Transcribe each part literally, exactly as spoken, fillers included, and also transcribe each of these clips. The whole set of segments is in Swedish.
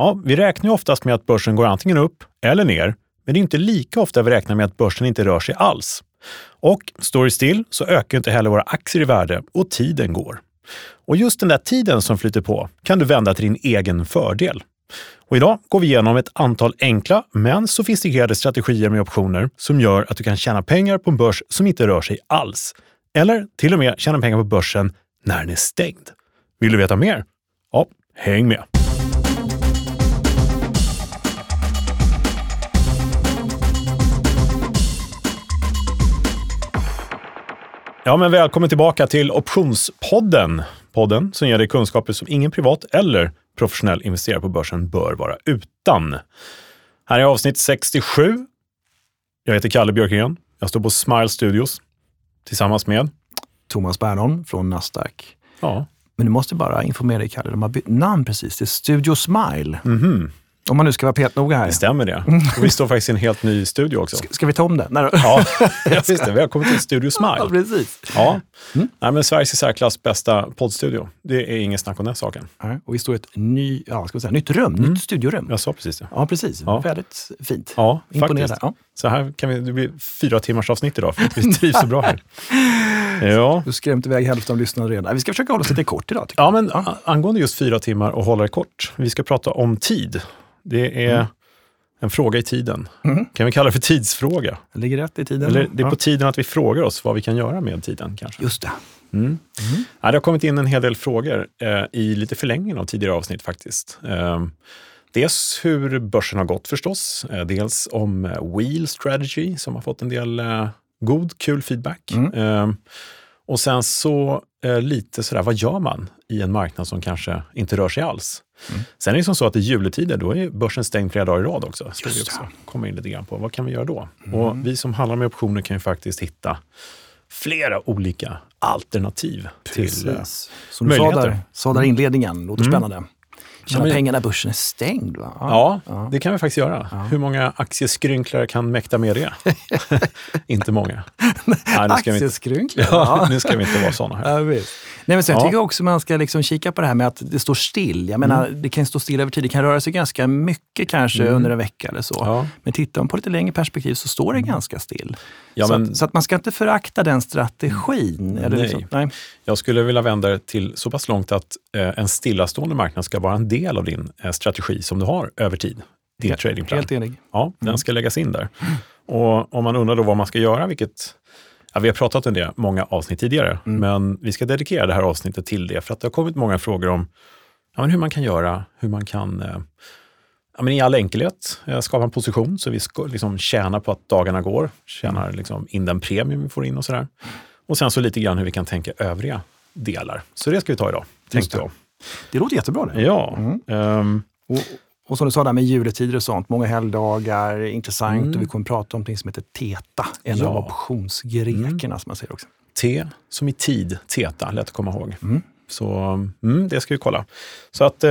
Ja, vi räknar ju oftast med att börsen går antingen upp eller ner, men det är inte lika ofta vi räknar med att börsen inte rör sig alls. Och står det still så ökar inte heller våra aktier i värde och tiden går. Och just den där tiden som flyter på kan du vända till din egen fördel. Och idag går vi igenom ett antal enkla men sofistikerade strategier med optioner som gör att du kan tjäna pengar på en börs som inte rör sig alls. Eller till och med tjäna pengar på börsen när den är stängd. Vill du veta mer? Ja, häng med! Ja, men välkommen tillbaka till Optionspodden. Podden som ger dig kunskaper som ingen privat eller professionell investerare på börsen bör vara utan. Här är avsnitt sextiosju. Jag heter Kalle Björkegren. Jag står på Smile Studios tillsammans med Thomas Bernholm från Nasdaq. Ja. Men du måste bara informera dig, Kalle. De har bytt namn precis till Studio Smile. Mhm. Om man nu ska vara petnoga här. Det stämmer det. Och vi står faktiskt i en helt ny studio också. Ska, ska vi ta om det? Nej, ja, visst det. Välkommen till Studio Smile. Ja, precis. Ja. Mm. Nej, men Sveriges i särklass bästa poddstudio. Det är ingen snack om den saken. Nej. Och vi står i ett ny, ja, ska vi säga, nytt rum, mm. nytt studiorum. Jag sa precis det. Ja, precis. Ja. Väldigt fint. Ja, imponerande. Ja. Så här kan vi, det blir fyra timmars avsnitt idag för att vi trivs så bra här. Ja. Du skrämt iväg hälften av lyssnarna redan. Vi ska försöka hålla oss lite kort idag. Ja, men ja. Angående just fyra timmar och hålla det kort. Vi ska prata om tid. Det är mm. en fråga i tiden. Mm. Kan vi kalla det för tidsfråga? Det ligger rätt i tiden. Eller det är ja. på tiden att vi frågar oss vad vi kan göra med tiden kanske. Just det. Mm. Mm. Ja, det har kommit in en hel del frågor eh, i lite förlängning av tidigare avsnitt faktiskt. Eh, dels hur börsen har gått förstås. Eh, dels om Wheel Strategy som har fått en del eh, god, kul feedback. Mm. Eh, och sen så eh, lite sådär, vad gör man i en marknad som kanske inte rör sig alls? Mm. Sen är det som så att i juletider då är börsen stängd flera dagar i rad också. Så vi också kommer in lite grann på vad kan vi göra då? Mm. Och vi som handlar med optioner kan ju faktiskt hitta flera olika alternativ. Precis. Till som möjligheter. Som du sa där i inledningen, låter mm. spännande. Tjäna ja, pengarna börsen är stängd va? Ja, ja, det kan vi faktiskt göra. Ja. Hur många aktieskrynklare kan mäkta med det? Inte många. Aktieskrynklare? Ja, nu ska vi inte vara sådana här. Ja, visst. Nej, men sen ja. tycker jag också att man ska liksom kika på det här med att det står still. Jag menar, mm. det kan stå still över tid. Det kan röra sig ganska mycket kanske mm. under en vecka eller så. Ja. Men tittar man på lite längre perspektiv så står det mm. ganska still. Ja, så, men... att, så att man ska inte förakta den strategin. Eller nej. Liksom. Nej. Jag skulle vilja vända det till så pass långt att eh, en stillastående marknad ska vara en del av din eh, strategi som du har över tid. Din tradingplan. Helt enig. Ja, mm. den ska läggas in där. Och om man undrar då vad man ska göra, vilket... Ja, vi har pratat om det många avsnitt tidigare, mm. men vi ska dedikera det här avsnittet till det för att det har kommit många frågor om ja, men hur man kan göra, hur man kan ja, men i all enkelhet skapa en position så vi ska, liksom, tjänar på att dagarna går, tjänar liksom, in den premium vi får in och sådär. Och sen så lite grann hur vi kan tänka övriga delar. Så det ska vi ta idag, tänkte jag. Det låter jättebra det. Ja. Mm. Um, och, Och som du sa där med juletider och sånt, många helgdagar, intressant. Mm. Och vi kommer prata om något som heter teta, en ja. av optionsgrekerna mm. som man säger också. T som i tid, teta, lätt att komma ihåg. Mm. Så mm, det ska vi kolla. Så att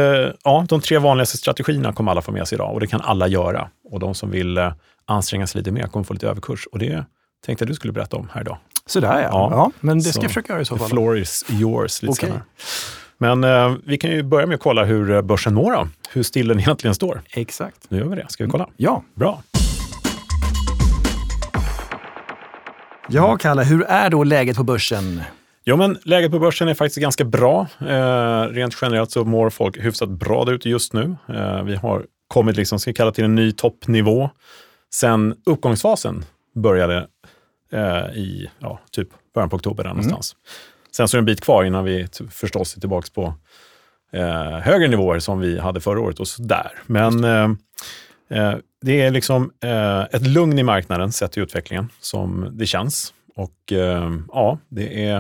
ja, de tre vanligaste strategierna kommer alla få med sig idag och det kan alla göra. Och de som vill anstränga sig lite mer kommer få lite överkurs och det tänkte jag du skulle berätta om här idag. Sådär ja, ja. ja men det så ska jag försöka göra i så fall. The floor is yours lite okay. senare. Men eh, vi kan ju börja med att kolla hur börsen mår då. Hur still den egentligen står. Exakt. Nu gör vi det. Ska vi kolla? Mm. Ja. Bra. Ja, Kalle, hur är då läget på börsen? Jo, men läget på börsen är faktiskt ganska bra. Eh, rent generellt så mår folk hyfsat bra där ute just nu. Eh, vi har kommit, liksom, ska kalla till en ny toppnivå. Sen uppgångsfasen började eh, i ja, typ början på oktober där någonstans. Mm. Sen så är det en bit kvar innan vi förstås är tillbaka på eh, högre nivåer som vi hade förra året och sådär. Men eh, det är liksom eh, ett lugn i marknaden sett i utvecklingen som det känns. Och eh, ja, det är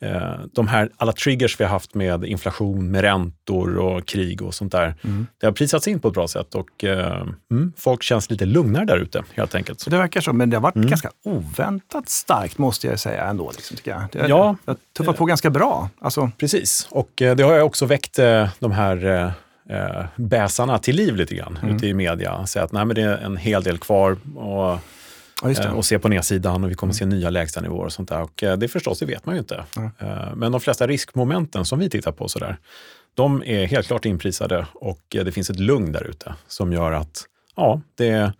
eh, de här alla triggers vi har haft med inflation, med räntor och krig och sånt där. Mm. Det har prisats in på ett bra sätt och eh, mm, folk känns lite lugnare där ute helt enkelt. Det verkar så, men det har varit mm. ganska oväntat starkt måste jag säga ändå liksom, tycker jag. Det, ja. Det, tuffar på ganska bra. Alltså. Precis, och det har jag också väckt de här eh, bäsarna till liv lite grann mm. ute i media. Så att nej, men det är en hel del kvar och, ja, eh, och se på nedsidan och vi kommer mm. se nya lägstanivåer och sånt där. Och det förstås, det vet man ju inte. Mm. Eh, men de flesta riskmomenten som vi tittar på så där, de är helt klart inprisade och det finns ett lugn där ute som gör att ja, det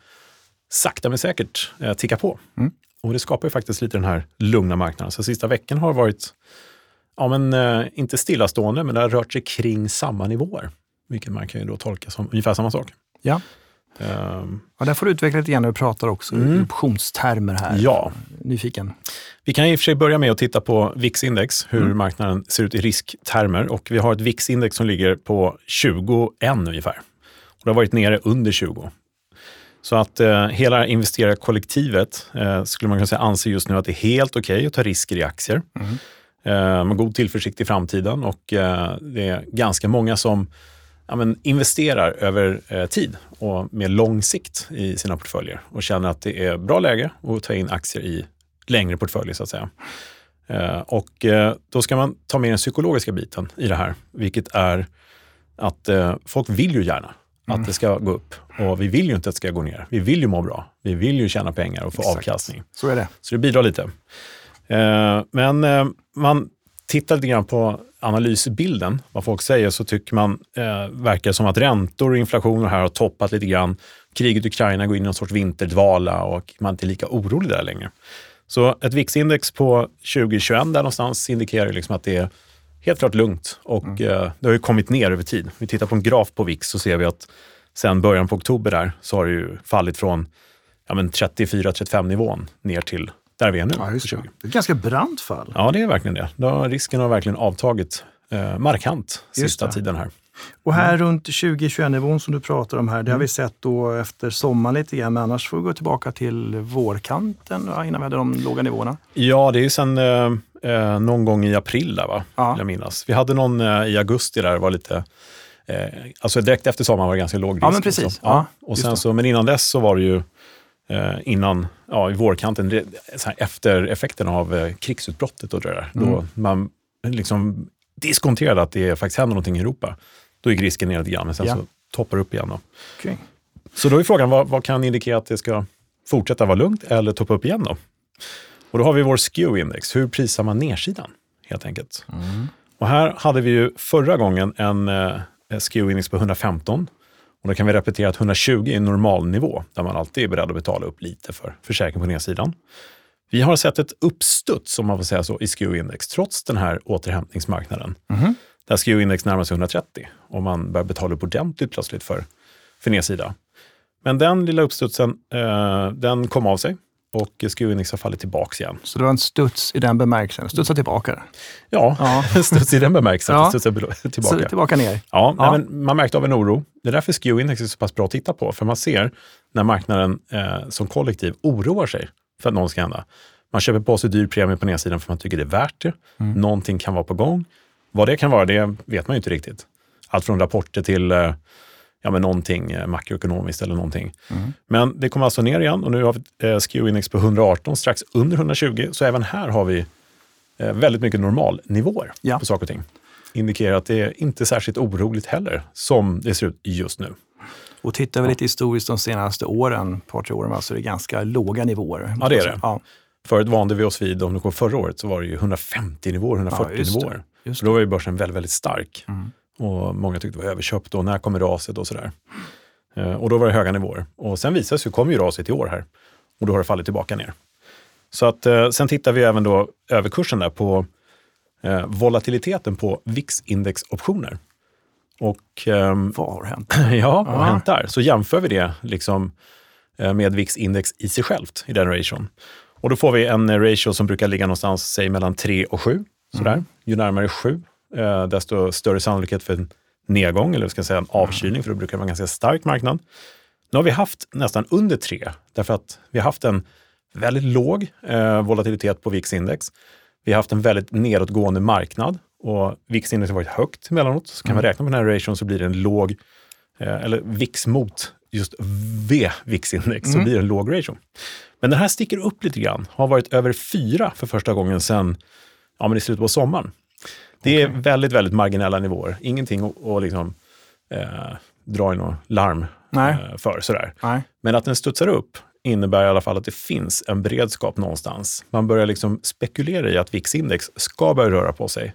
sakta men säkert eh, tickar på. Mm. Och det skapar ju faktiskt lite den här lugna marknaden. Så sista veckan har varit, ja men eh, inte stillastående, men det har rört sig kring samma nivåer. Vilket man kan ju då tolka som ungefär samma sak. Ja. Um, ja, där får du utveckla lite grann när du pratar också mm. i optionstermer här. Ja. Nyfiken. Vi kan i och för sig börja med att titta på V I X-index, hur mm. marknaden ser ut i risktermer. Och vi har ett V I X-index som ligger på tjugoett ungefär. Och det har varit nere under tjugo. Så att eh, hela investerarkollektivet eh, skulle man kunna säga anser just nu att det är helt okej okay att ta risker i aktier. Mm. Eh, med god tillförsikt i framtiden och eh, det är ganska många som ja, men investerar över eh, tid och med lång sikt i sina portföljer och känner att det är bra läge att ta in aktier i längre portföljer så att säga. Eh, och eh, då ska man ta med den psykologiska biten i det här, vilket är att eh, folk vill ju gärna Mm. att det ska gå upp. Och vi vill ju inte att det ska gå ner. Vi vill ju må bra. Vi vill ju tjäna pengar och få Exakt. avkastning. Så är det. Så det bidrar lite. Eh, men eh, man tittar lite grann på analysbilden. Vad folk säger så tycker man eh, verkar som att räntor och inflation här har toppat lite grann. Kriget i Ukraina går in i någon sorts vinterdvala och man är inte lika orolig där längre. Så ett V I X-index på tjugo tjugoett där någonstans indikerar liksom att det är helt klart lugnt och mm. eh, det har ju kommit ner över tid. Vi tittar på en graf på V I X så ser vi att sen början på oktober där så har det ju fallit från ja, men trettiofyra trettiofem nivån ner till där vi är nu. Ja, just det. Det är ett ganska brant fall. Ja, det är verkligen det. Då, risken har verkligen avtagit eh, markant sista tiden här. Och här mm. runt tjugo tjugoett-nivån som du pratar om här, det har vi sett då efter sommaren lite grann, men annars får vi gå tillbaka till vårkanten innan vi hade de låga nivåerna. Ja, det är ju sen eh, någon gång i april där va, ja. jag minnas. Vi hade någon eh, i augusti där, det var lite, eh, alltså direkt efter sommaren var det ganska låg risk. Ja, men precis. Också. Ja, och sen så, men innan dess så var det ju eh, innan, ja i vårkanten, det, så här, efter effekterna av eh, krigsutbrottet och det där, mm. då man liksom diskonterade att det faktiskt händer någonting i Europa. Då gick risken ner lite grann, men sen yeah. så toppar det upp igen. Då. Okay. Så då är frågan, vad, vad kan indikera att det ska fortsätta vara lugnt eller toppa upp igen då? Och då har vi vår S K E W-index. Hur prisar man nersidan helt enkelt? Mm. Och här hade vi ju förra gången en eh, S K E W-index på hundrafemton. Och då kan vi repetera att hundratjugo är en normalnivå där man alltid är beredd att betala upp lite för försäkring på nedsidan. Vi har sett ett uppstuds, om man får säga så, i S K E W-index trots den här återhämtningsmarknaden. Mm. Där S K E W-index närmar sig hundratrettio och man börjar betala upp ordentligt plötsligt för, för nedsida. Men den lilla uppstudsen, eh, den kom av sig och S K E W-index har fallit tillbaka igen. Så det var en studs i den bemärkelsen, studsa tillbaka? Ja, ja. en studs i den bemärkelsen, ja. studsa tillbaka. Så tillbaka ner? Ja, ja. Nej, men man märkte av en oro. Det är därför S K E W-index är så pass bra att titta på, för man ser när marknaden eh, som kollektiv oroar sig för att någon ska hända. Man köper på sig dyr premie på nedsidan för man tycker det är värt det. Mm. Någonting kan vara på gång. Vad det kan vara, det vet man ju inte riktigt. Allt från rapporter till ja, men någonting makroekonomiskt eller någonting. Mm. Men det kommer alltså ner igen och nu har vi eh, S K E W-index på hundraarton, strax under hundratjugo. Så även här har vi eh, väldigt mycket normalnivåer ja. på saker och ting. Indikerar att det är inte särskilt oroligt heller som det ser ut just nu. Och tittar vi lite historiskt de senaste åren, par tre åren, alltså det är ganska låga nivåer. Ja, det är det. Ja. Förut vande vi oss vid, om det kom förra året, så var det ju hundrafemtio nivåer, hundrafyrtio ja, just det. nivåer. Just det. Då var ju börsen väldigt, väldigt stark. Mm. Och många tyckte det var överköpt då, när kommer raset och sådär. Eh, och då var det höga nivåer. Och sen visade sig, kom ju raset i år här. Och då har det fallit tillbaka ner. Så att, eh, sen tittar vi även då över kursen där på eh, volatiliteten på V I X-indexoptioner. Och ehm, vad har hänt? ja, vad har hänt där? Så jämför vi det liksom eh, med V I X-index i sig självt i den ration. Och då får vi en ratio som brukar ligga någonstans, säg mellan tre och sju. Sådär. Mm. Ju närmare sju, eh, desto större sannolikhet för en nedgång, eller ska jag säga en avkylning, för det brukar vara en ganska stark marknad. Nu har vi haft nästan under tre, därför att vi har haft en väldigt låg eh, volatilitet på V I X-index. Vi har haft en väldigt nedåtgående marknad och V I X-index har varit högt emellanåt. Så kan mm. man räkna på den här ration så blir det en låg, eh, eller V I X mot just V I X-index, så mm. blir det en låg ration. Men den här sticker upp lite grann, har varit över fyra för första gången sedan ja, men i slutet på sommaren. Det är okay. väldigt, väldigt marginella nivåer. Ingenting att, att liksom, eh, dra i någon larm Nej. Eh, för. Sådär. Nej. Men att den studsar upp innebär i alla fall att det finns en beredskap någonstans. Man börjar liksom spekulera i att V I X-index ska börja röra på sig.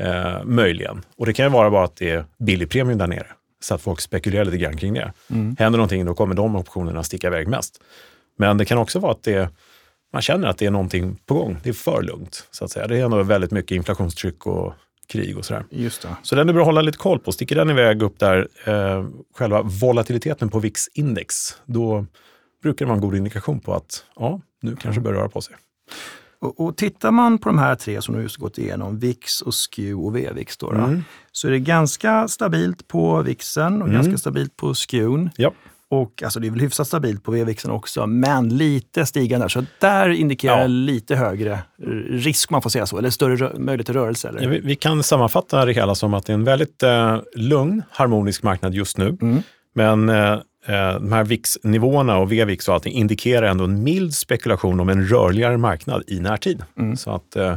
Eh, möjligen. Och det kan ju vara bara att det är billig premium där nere. Så att folk spekulerar lite grann kring det. Mm. Händer någonting, då kommer de optionerna sticka iväg mest. Men det kan också vara att det, man känner att det är någonting på gång. Det är för lugnt, så att säga. Det är ändå väldigt mycket inflationstryck och krig och sådär. Just det. Så den är bra att hålla lite koll på. Sticker den iväg upp där, eh, själva volatiliteten på V I X-index, då brukar det vara en god indikation på att ja, nu kanske börjar röra på sig. Och, och tittar man på de här tre som du just gått igenom, V I X och S K E W och V I X då, mm. då så är det ganska stabilt på VIXen och mm. ganska stabilt på S K E W:n. Ja. Och alltså det är väl hyfsat stabilt på V I Xen också, men lite stigande. Så där indikerar ja. lite högre risk, man får säga så, eller större rö- möjlighet till rörelse. Eller? Ja, vi, vi kan sammanfatta det hela som att det är en väldigt eh, lugn, harmonisk marknad just nu. Mm. Men eh, de här V I X-nivåerna och V I X och allting indikerar ändå en mild spekulation om en rörligare marknad i närtid. Mm. Så att eh,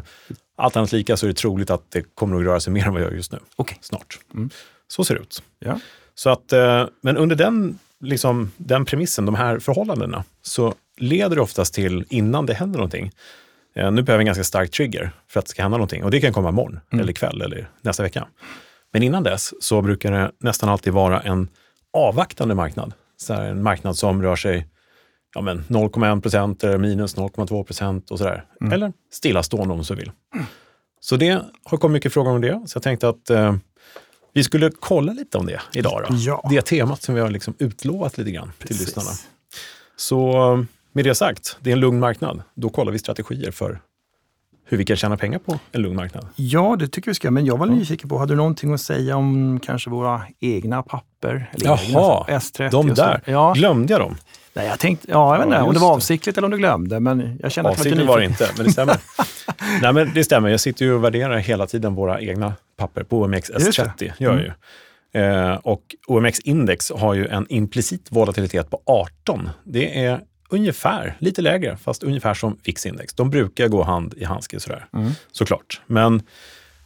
allt annat lika så är det troligt att det kommer att röra sig mer än vad jag gör just nu. Okay. Snart. Mm. Så ser det ut. Ja. Så att, eh, men under den liksom den premissen, de här förhållandena, så leder det oftast till innan det händer någonting. Eh, nu behöver vi en ganska stark trigger för att det ska hända någonting. Och det kan komma imorgon, mm. eller ikväll, eller nästa vecka. Men innan dess så brukar det nästan alltid vara en avvaktande marknad. Så här, en marknad som rör sig ja, men noll komma en procent eller minus noll komma två procent och sådär. Mm. Eller stillastående om så vill. Mm. Så det har kommit mycket frågor om det. Så jag tänkte att eh, vi skulle kolla lite om det idag då. Ja. Det temat som vi har liksom utlovat lite grann Precis. till lyssnarna. Så med det sagt, det är en lugn marknad. Då kollar vi strategier för hur vi kan tjäna pengar på en lugn marknad. Ja, det tycker vi ska. Men jag var nyfiken på, hade du någonting att säga om kanske våra egna papper? Eller Jaha, egna, S trettio de där. Ja. Glömde jag dem? Nej, jag tänkte, ja, jag vet inte ja, om det var avsiktligt det. Eller om du glömde. Men jag känner avsiktligt att var det inte, men det stämmer. Nej, men det stämmer. Jag sitter ju och värderar hela tiden våra egna papper på O M X S trettio. Gör mm. ju. Eh, och O M X-index har ju en implicit volatilitet på arton. Det är ungefär, lite lägre, fast ungefär som V I X-index. De brukar gå hand i handske sådär, mm. såklart. Men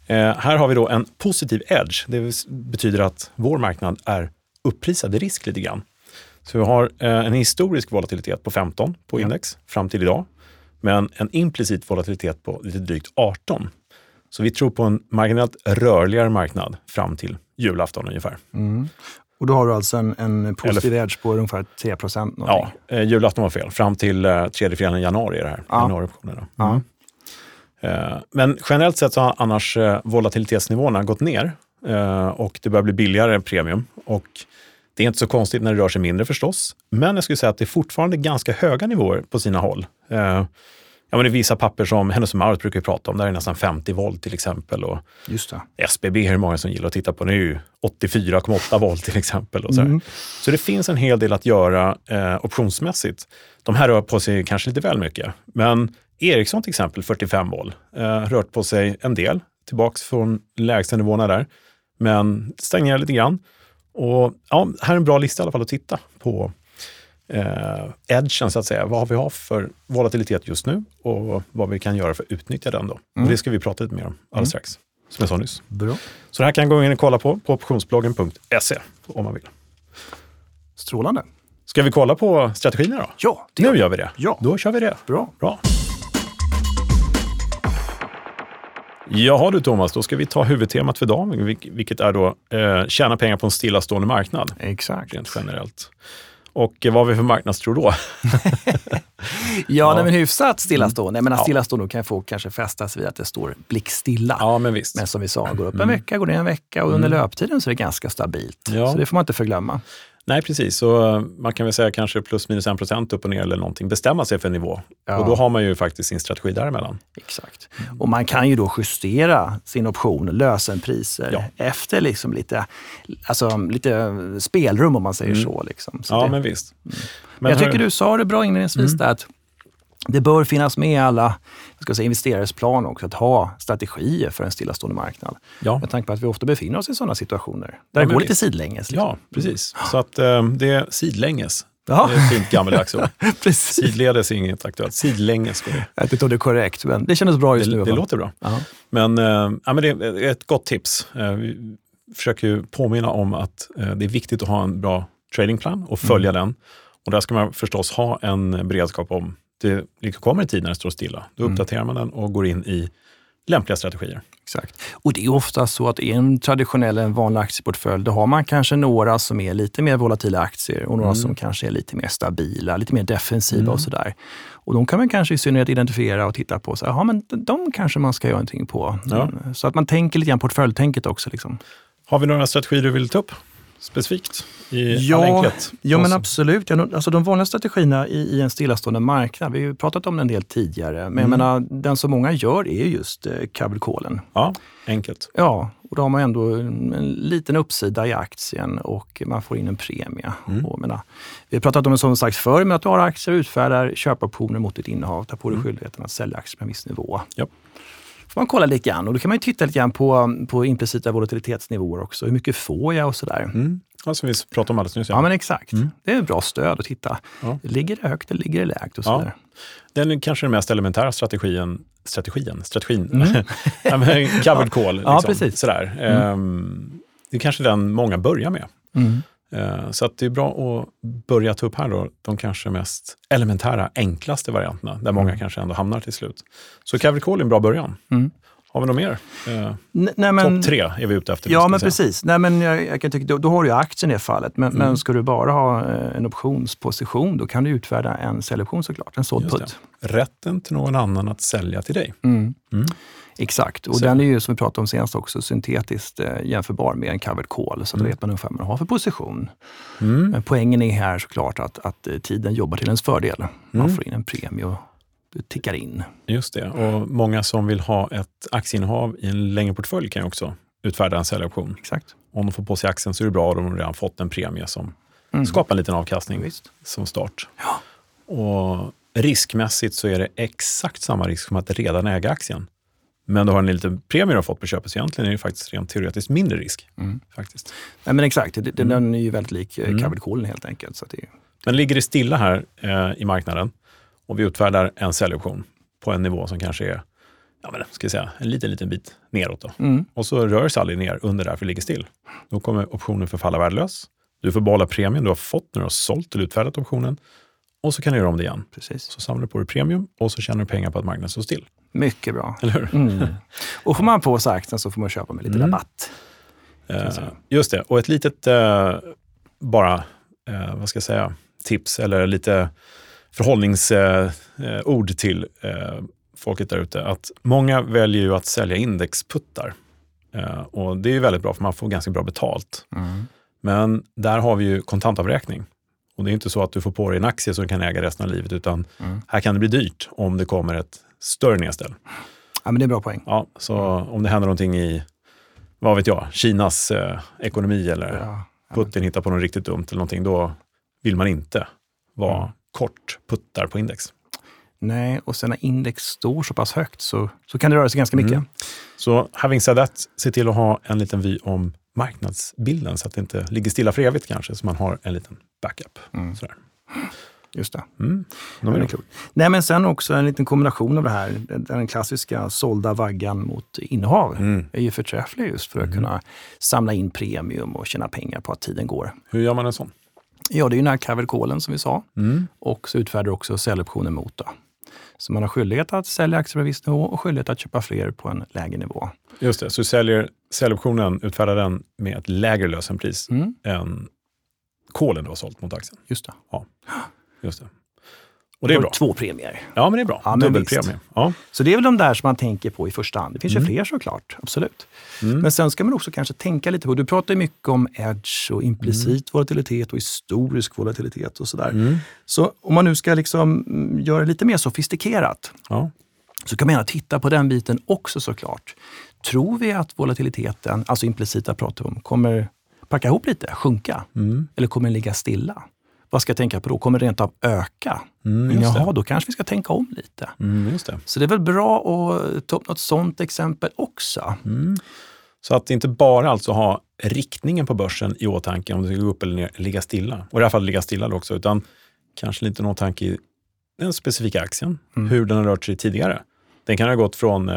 eh, här har vi då en positiv edge. Det betyder att vår marknad är upprisad i risk lite grann. Så vi har eh, en historisk volatilitet på femton på index mm. fram till idag. Men en implicit volatilitet på lite drygt arton. Så vi tror på en marginellt rörligare marknad fram till julafton ungefär. Mm. Och då har du alltså en, en positiv edge på ungefär tre procent. Någonting. Ja, eh, julafton var fel. Fram till eh, tredje fjärde januari är det här. Ja. Januarioptionerna. Mm. Eh, men generellt sett så har annars eh, volatilitetsnivåerna gått ner. Eh, och det börjar bli billigare än premium. Och det är inte så konstigt när det rör sig mindre förstås. Men jag skulle säga att det är fortfarande ganska höga nivåer på sina håll. Eh, ja, men det är vissa papper som Hennes och Maurit brukar vi prata om. Där är nästan femtio volt till exempel. Och just det. S B B är det många som gillar att titta på nu. åttiofyra komma åtta volt till exempel. Och så, mm. så det finns en hel del att göra eh, optionsmässigt. De här rör på sig kanske lite väl mycket. Men Eriksson till exempel, fyrtiofem volt. Eh, rört på sig en del. Tillbaks från lägsta nivåerna där. Men stänger lite grann. Och ja, här är en bra lista i alla fall att titta på eh, edgen så att säga. Vad har vi har för volatilitet just nu och vad vi kan göra för att utnyttja den då. Mm. Och det ska vi prata lite mer om alldeles mm. strax, som jag sa nyss. Bra. Så det här kan gå in och kolla på på optionsbloggen punkt se om man vill. Strålande. Ska vi kolla på strategierna då? Ja, det gör. Nu gör vi det. Ja. Då kör vi det. Bra. Bra. Jaha du Thomas, då ska vi ta huvudtemat för dagen, vilket är då eh, tjäna pengar på en stillastående marknad. Exakt. Rent generellt. Och eh, vad har vi för marknadstro då? ja, ja. Nej, men hyfsat stillastående. Jag menar ja. stillastående kan få kanske fästas vid att det står blickstilla. Ja, men visst. Men som vi sa, går upp en mm. vecka, går ner en vecka och mm. under löptiden så är det ganska stabilt. Ja. Så det får man inte förglömma. Nej, precis. Så man kan väl säga kanske plus minus en procent upp och ner eller någonting. Bestämma sig för en nivå. Ja. Och då har man ju faktiskt sin strategi däremellan. Exakt. Och man kan ju då justera sin option, lösenpriser, ja. efter liksom lite, alltså lite spelrum om man säger mm. så. Liksom. Så ja, det, men visst. Mm. Men jag hör... tycker du sa det bra inledningsvis mm. där att det bör finnas med alla ska säga, investerares plan också att ha strategier för en stillastående marknad. Ja. Med tanke på att vi ofta befinner oss i sådana situationer. Där ja, det går lite sidlänges. Liksom. Ja, precis. Så att um, det är sidlänges. Ja. Det är ett fint gammeldags ord. Sidledes är inget aktuellt. Sidlänges. Jag vet inte om det är korrekt, men det kändes bra just det, nu. Det låter bra. Uh-huh. Men, uh, ja, men det är ett gott tips. Uh, vi försöker ju påminna om att uh, det är viktigt att ha en bra tradingplan och följa mm. den. Och där ska man förstås ha en beredskap om det kommer en tid när det står stilla. Då uppdaterar mm. man den och går in i lämpliga strategier. Exakt. Och det är ofta så att i en traditionell, en vanlig aktieportfölj, då har man kanske några som är lite mer volatila aktier och några mm. som kanske är lite mer stabila, lite mer defensiva mm. och sådär. Och de kan man kanske i synnerhet identifiera och titta på. Så, aha, men de kanske man ska göra någonting på. Ja. Så att man tänker lite grann portföljtänket också. Liksom. Har vi några strategier du vill ta upp specifikt i ja, enkelt? Ja, men absolut. Alltså, de vanliga strategierna i, i en stillastående marknad, vi har ju pratat om den en del tidigare, men mm. jag menar, den som många gör är just eh, covered callen. Ja, enkelt. Ja, och då har man ändå en, en liten uppsida i aktien och man får in en premie. Mm. Och, menar, vi har pratat om det som sagt förr, men att du har aktier, utfärdar, köper optioner mot ditt innehav, tar på dig mm. skyldigheten att sälja aktier på en viss nivå. Ja. Får man kolla lite grann, och då kan man ju titta lite grann på, på implicita volatilitetsnivåer också. Hur mycket får jag och sådär. Mm. Ja, som vi pratade om alldeles nyss. Ja, ja men exakt. Mm. Det är ett bra stöd att titta. Ja. Ligger det högt eller ligger det lägt och sådär. Ja. Den är kanske den mest elementära strategien. Strategien? Strategin? Mm. ja, men, covered call. Liksom. Ja, precis. Sådär. Mm. Ehm, det är kanske den många börjar med. Mm. Ehm, så att det är bra att börja ta upp här då de kanske mest elementära, enklaste varianterna. Där mm. många kanske ändå hamnar till slut. Så covered call är en bra början. Mm. Har vi något mer? Eh, nej, men, topp tre är vi ute efter. Ja, men säga. Precis. Nej, men jag, jag kan tycka, då, då har du ju aktien i det fallet. Men, mm. men ska du bara ha en optionsposition, då kan du utfärda en säljoption såklart. En såld putt. Rätten till någon annan att sälja till dig. Mm. Mm. Exakt. Och så. Den är ju, som vi pratade om senast också, syntetiskt eh, jämförbar med en covered call. Så mm. då vet man ungefär vad man har för position. Mm. Men poängen är här såklart att, att tiden jobbar till ens fördel. Mm. Man får in en premie och du tickar in. Just det. Och många som vill ha ett aktieinnehav i en längre portfölj kan ju också utfärda en säljoption. Exakt. Om de får på sig aktien så är det bra om de redan fått en premie som mm. skapar en liten avkastning Visst. Som start. Ja. Och riskmässigt så är det exakt samma risk som att redan äga aktien. Men då har en liten premie du har fått på köpet, så egentligen är det faktiskt rent teoretiskt mindre risk. Mm. Faktiskt. Nej, men exakt. Den, den mm. är ju väldigt lik mm. covered callen helt enkelt. Så att det... Men ligger det stilla här eh, i marknaden? Och vi utfärdar en säljoption på en nivå som kanske är, ja men ska jag säga, en liten, liten bit neråt då. Mm. Och så rör sig aldrig ner under där för det ligger still. Då kommer optionen förfalla värdelös. Du får behålla premien du har fått när du har sålt eller utfärdat optionen. Och så kan du göra om det igen. Precis. Så samlar du på dig premium och så tjänar du pengar på att marknaden står still. Mycket bra. Eller hur? Mm. Och får man på sig aktien så får man köpa med lite mm. rabatt. Eh, just det. Och ett litet, eh, bara, eh, vad ska jag säga, tips eller lite... förhållningsord eh, till eh, folket där ute, att många väljer ju att sälja indexputtar eh, och det är ju väldigt bra för man får ganska bra betalt mm. men där har vi ju kontantavräkning och det är inte så att du får på dig en aktie som du kan äga resten av livet, utan mm. här kan det bli dyrt om det kommer ett större nedställ. Ja, men det är bra poäng. Ja, så mm. om det händer någonting i, vad vet jag, Kinas eh, ekonomi eller ja, Putin hittar på något riktigt dumt eller någonting, då vill man inte vara mm. kort puttar på index. Nej, och sen när index står så pass högt så, så kan det röra sig ganska mycket. Mm. Så having said that, se till att ha en liten vy om marknadsbilden så att det inte ligger stilla för evigt kanske, så man har en liten backup. Mm. Sådär. Just det. Mm. De är det klokt. Nej, men sen också en liten kombination av det här. Den klassiska sålda vaggan mot innehav mm. är ju förträfflig just för att mm. kunna samla in premium och tjäna pengar på att tiden går. Hur gör man en sån? Ja, det är ju den här covered callen som vi sa. Mm. Och så utfärdar också säljoptioner mot då. Så man har skyldighet att sälja aktier på en viss nivå och skyldighet att köpa fler på en lägre nivå. Just det, så säljer säljoptionen, utfärdar den med ett lägre lösenpris mm. än callen du har sålt mot aktien. Just det. Ja, just det. Och det är bra. Två premier. Ja, men det är bra. Ja, dubbelpremie. Ja. Så det är väl de där som man tänker på i första hand. Det finns mm. ju fler såklart, absolut. Mm. Men sen ska man också kanske tänka lite på, du pratar ju mycket om edge och implicit mm. volatilitet och historisk volatilitet och sådär. Mm. Så om man nu ska liksom göra det lite mer sofistikerat ja. Så kan man gärna titta på den biten också såklart. Tror vi att volatiliteten, alltså implicita pratar om, kommer packa ihop lite, sjunka? Mm. Eller kommer den ligga stilla? Vad ska jag tänka på då? Kommer det rent av öka? Mm, Jaha, det. Då kanske vi ska tänka om lite. Mm, just det. Så det är väl bra att ta upp något sånt exempel också. Mm. Så att inte bara alltså ha riktningen på börsen i åtanke om det ska gå upp eller ner, ligga stilla. Och i det här fallet ligga stilla också, utan kanske lite någon tanke i den specifika aktien. Mm. Hur den har rört sig tidigare. Den kan ha gått från,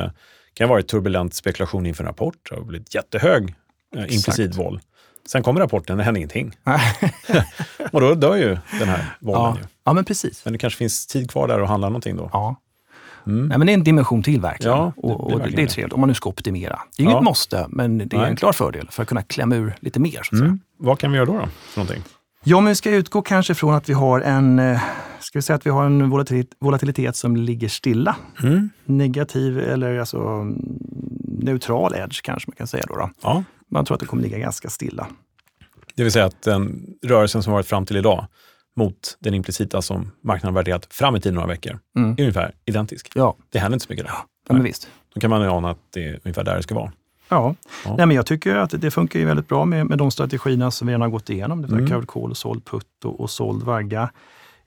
kan ha varit turbulent spekulation inför en rapport och blivit jättehög eh, implicit vol. Sen kommer rapporten, det händer ingenting. Och då dör ju den här volen. Ja, ju. Ja men precis. Men det kanske finns tid kvar där att handla någonting då. Ja. Mm. Nej, men det är en dimension till verkligen. Ja, det, det, och det, det är trevligt om man nu ska optimera. Det är inget ja. måste, men det är Nej. en klar fördel för att kunna klämma ur lite mer. Så att mm. säga. Vad kan vi göra då? då för någonting? Ja, men vi ska utgå kanske från att vi har en, ska vi säga att vi har en volatil- volatilitet som ligger stilla. Mm. Negativ eller alltså neutral edge kanske man kan säga då. då. Ja. Man tror att det kommer ligga ganska stilla. Det vill säga att den rörelsen som varit fram till idag mot den implicita som marknaden värderat fram i tiden några veckor mm. är ungefär identisk. Ja. Det händer inte så mycket där. Ja, men visst. Då kan man ju ana att det är ungefär där det ska vara. Ja, ja. Nej, men jag tycker att det funkar ju väldigt bra med, med de strategierna som vi redan har gått igenom. Det var mm. covered call, såld put och, och såld vagga.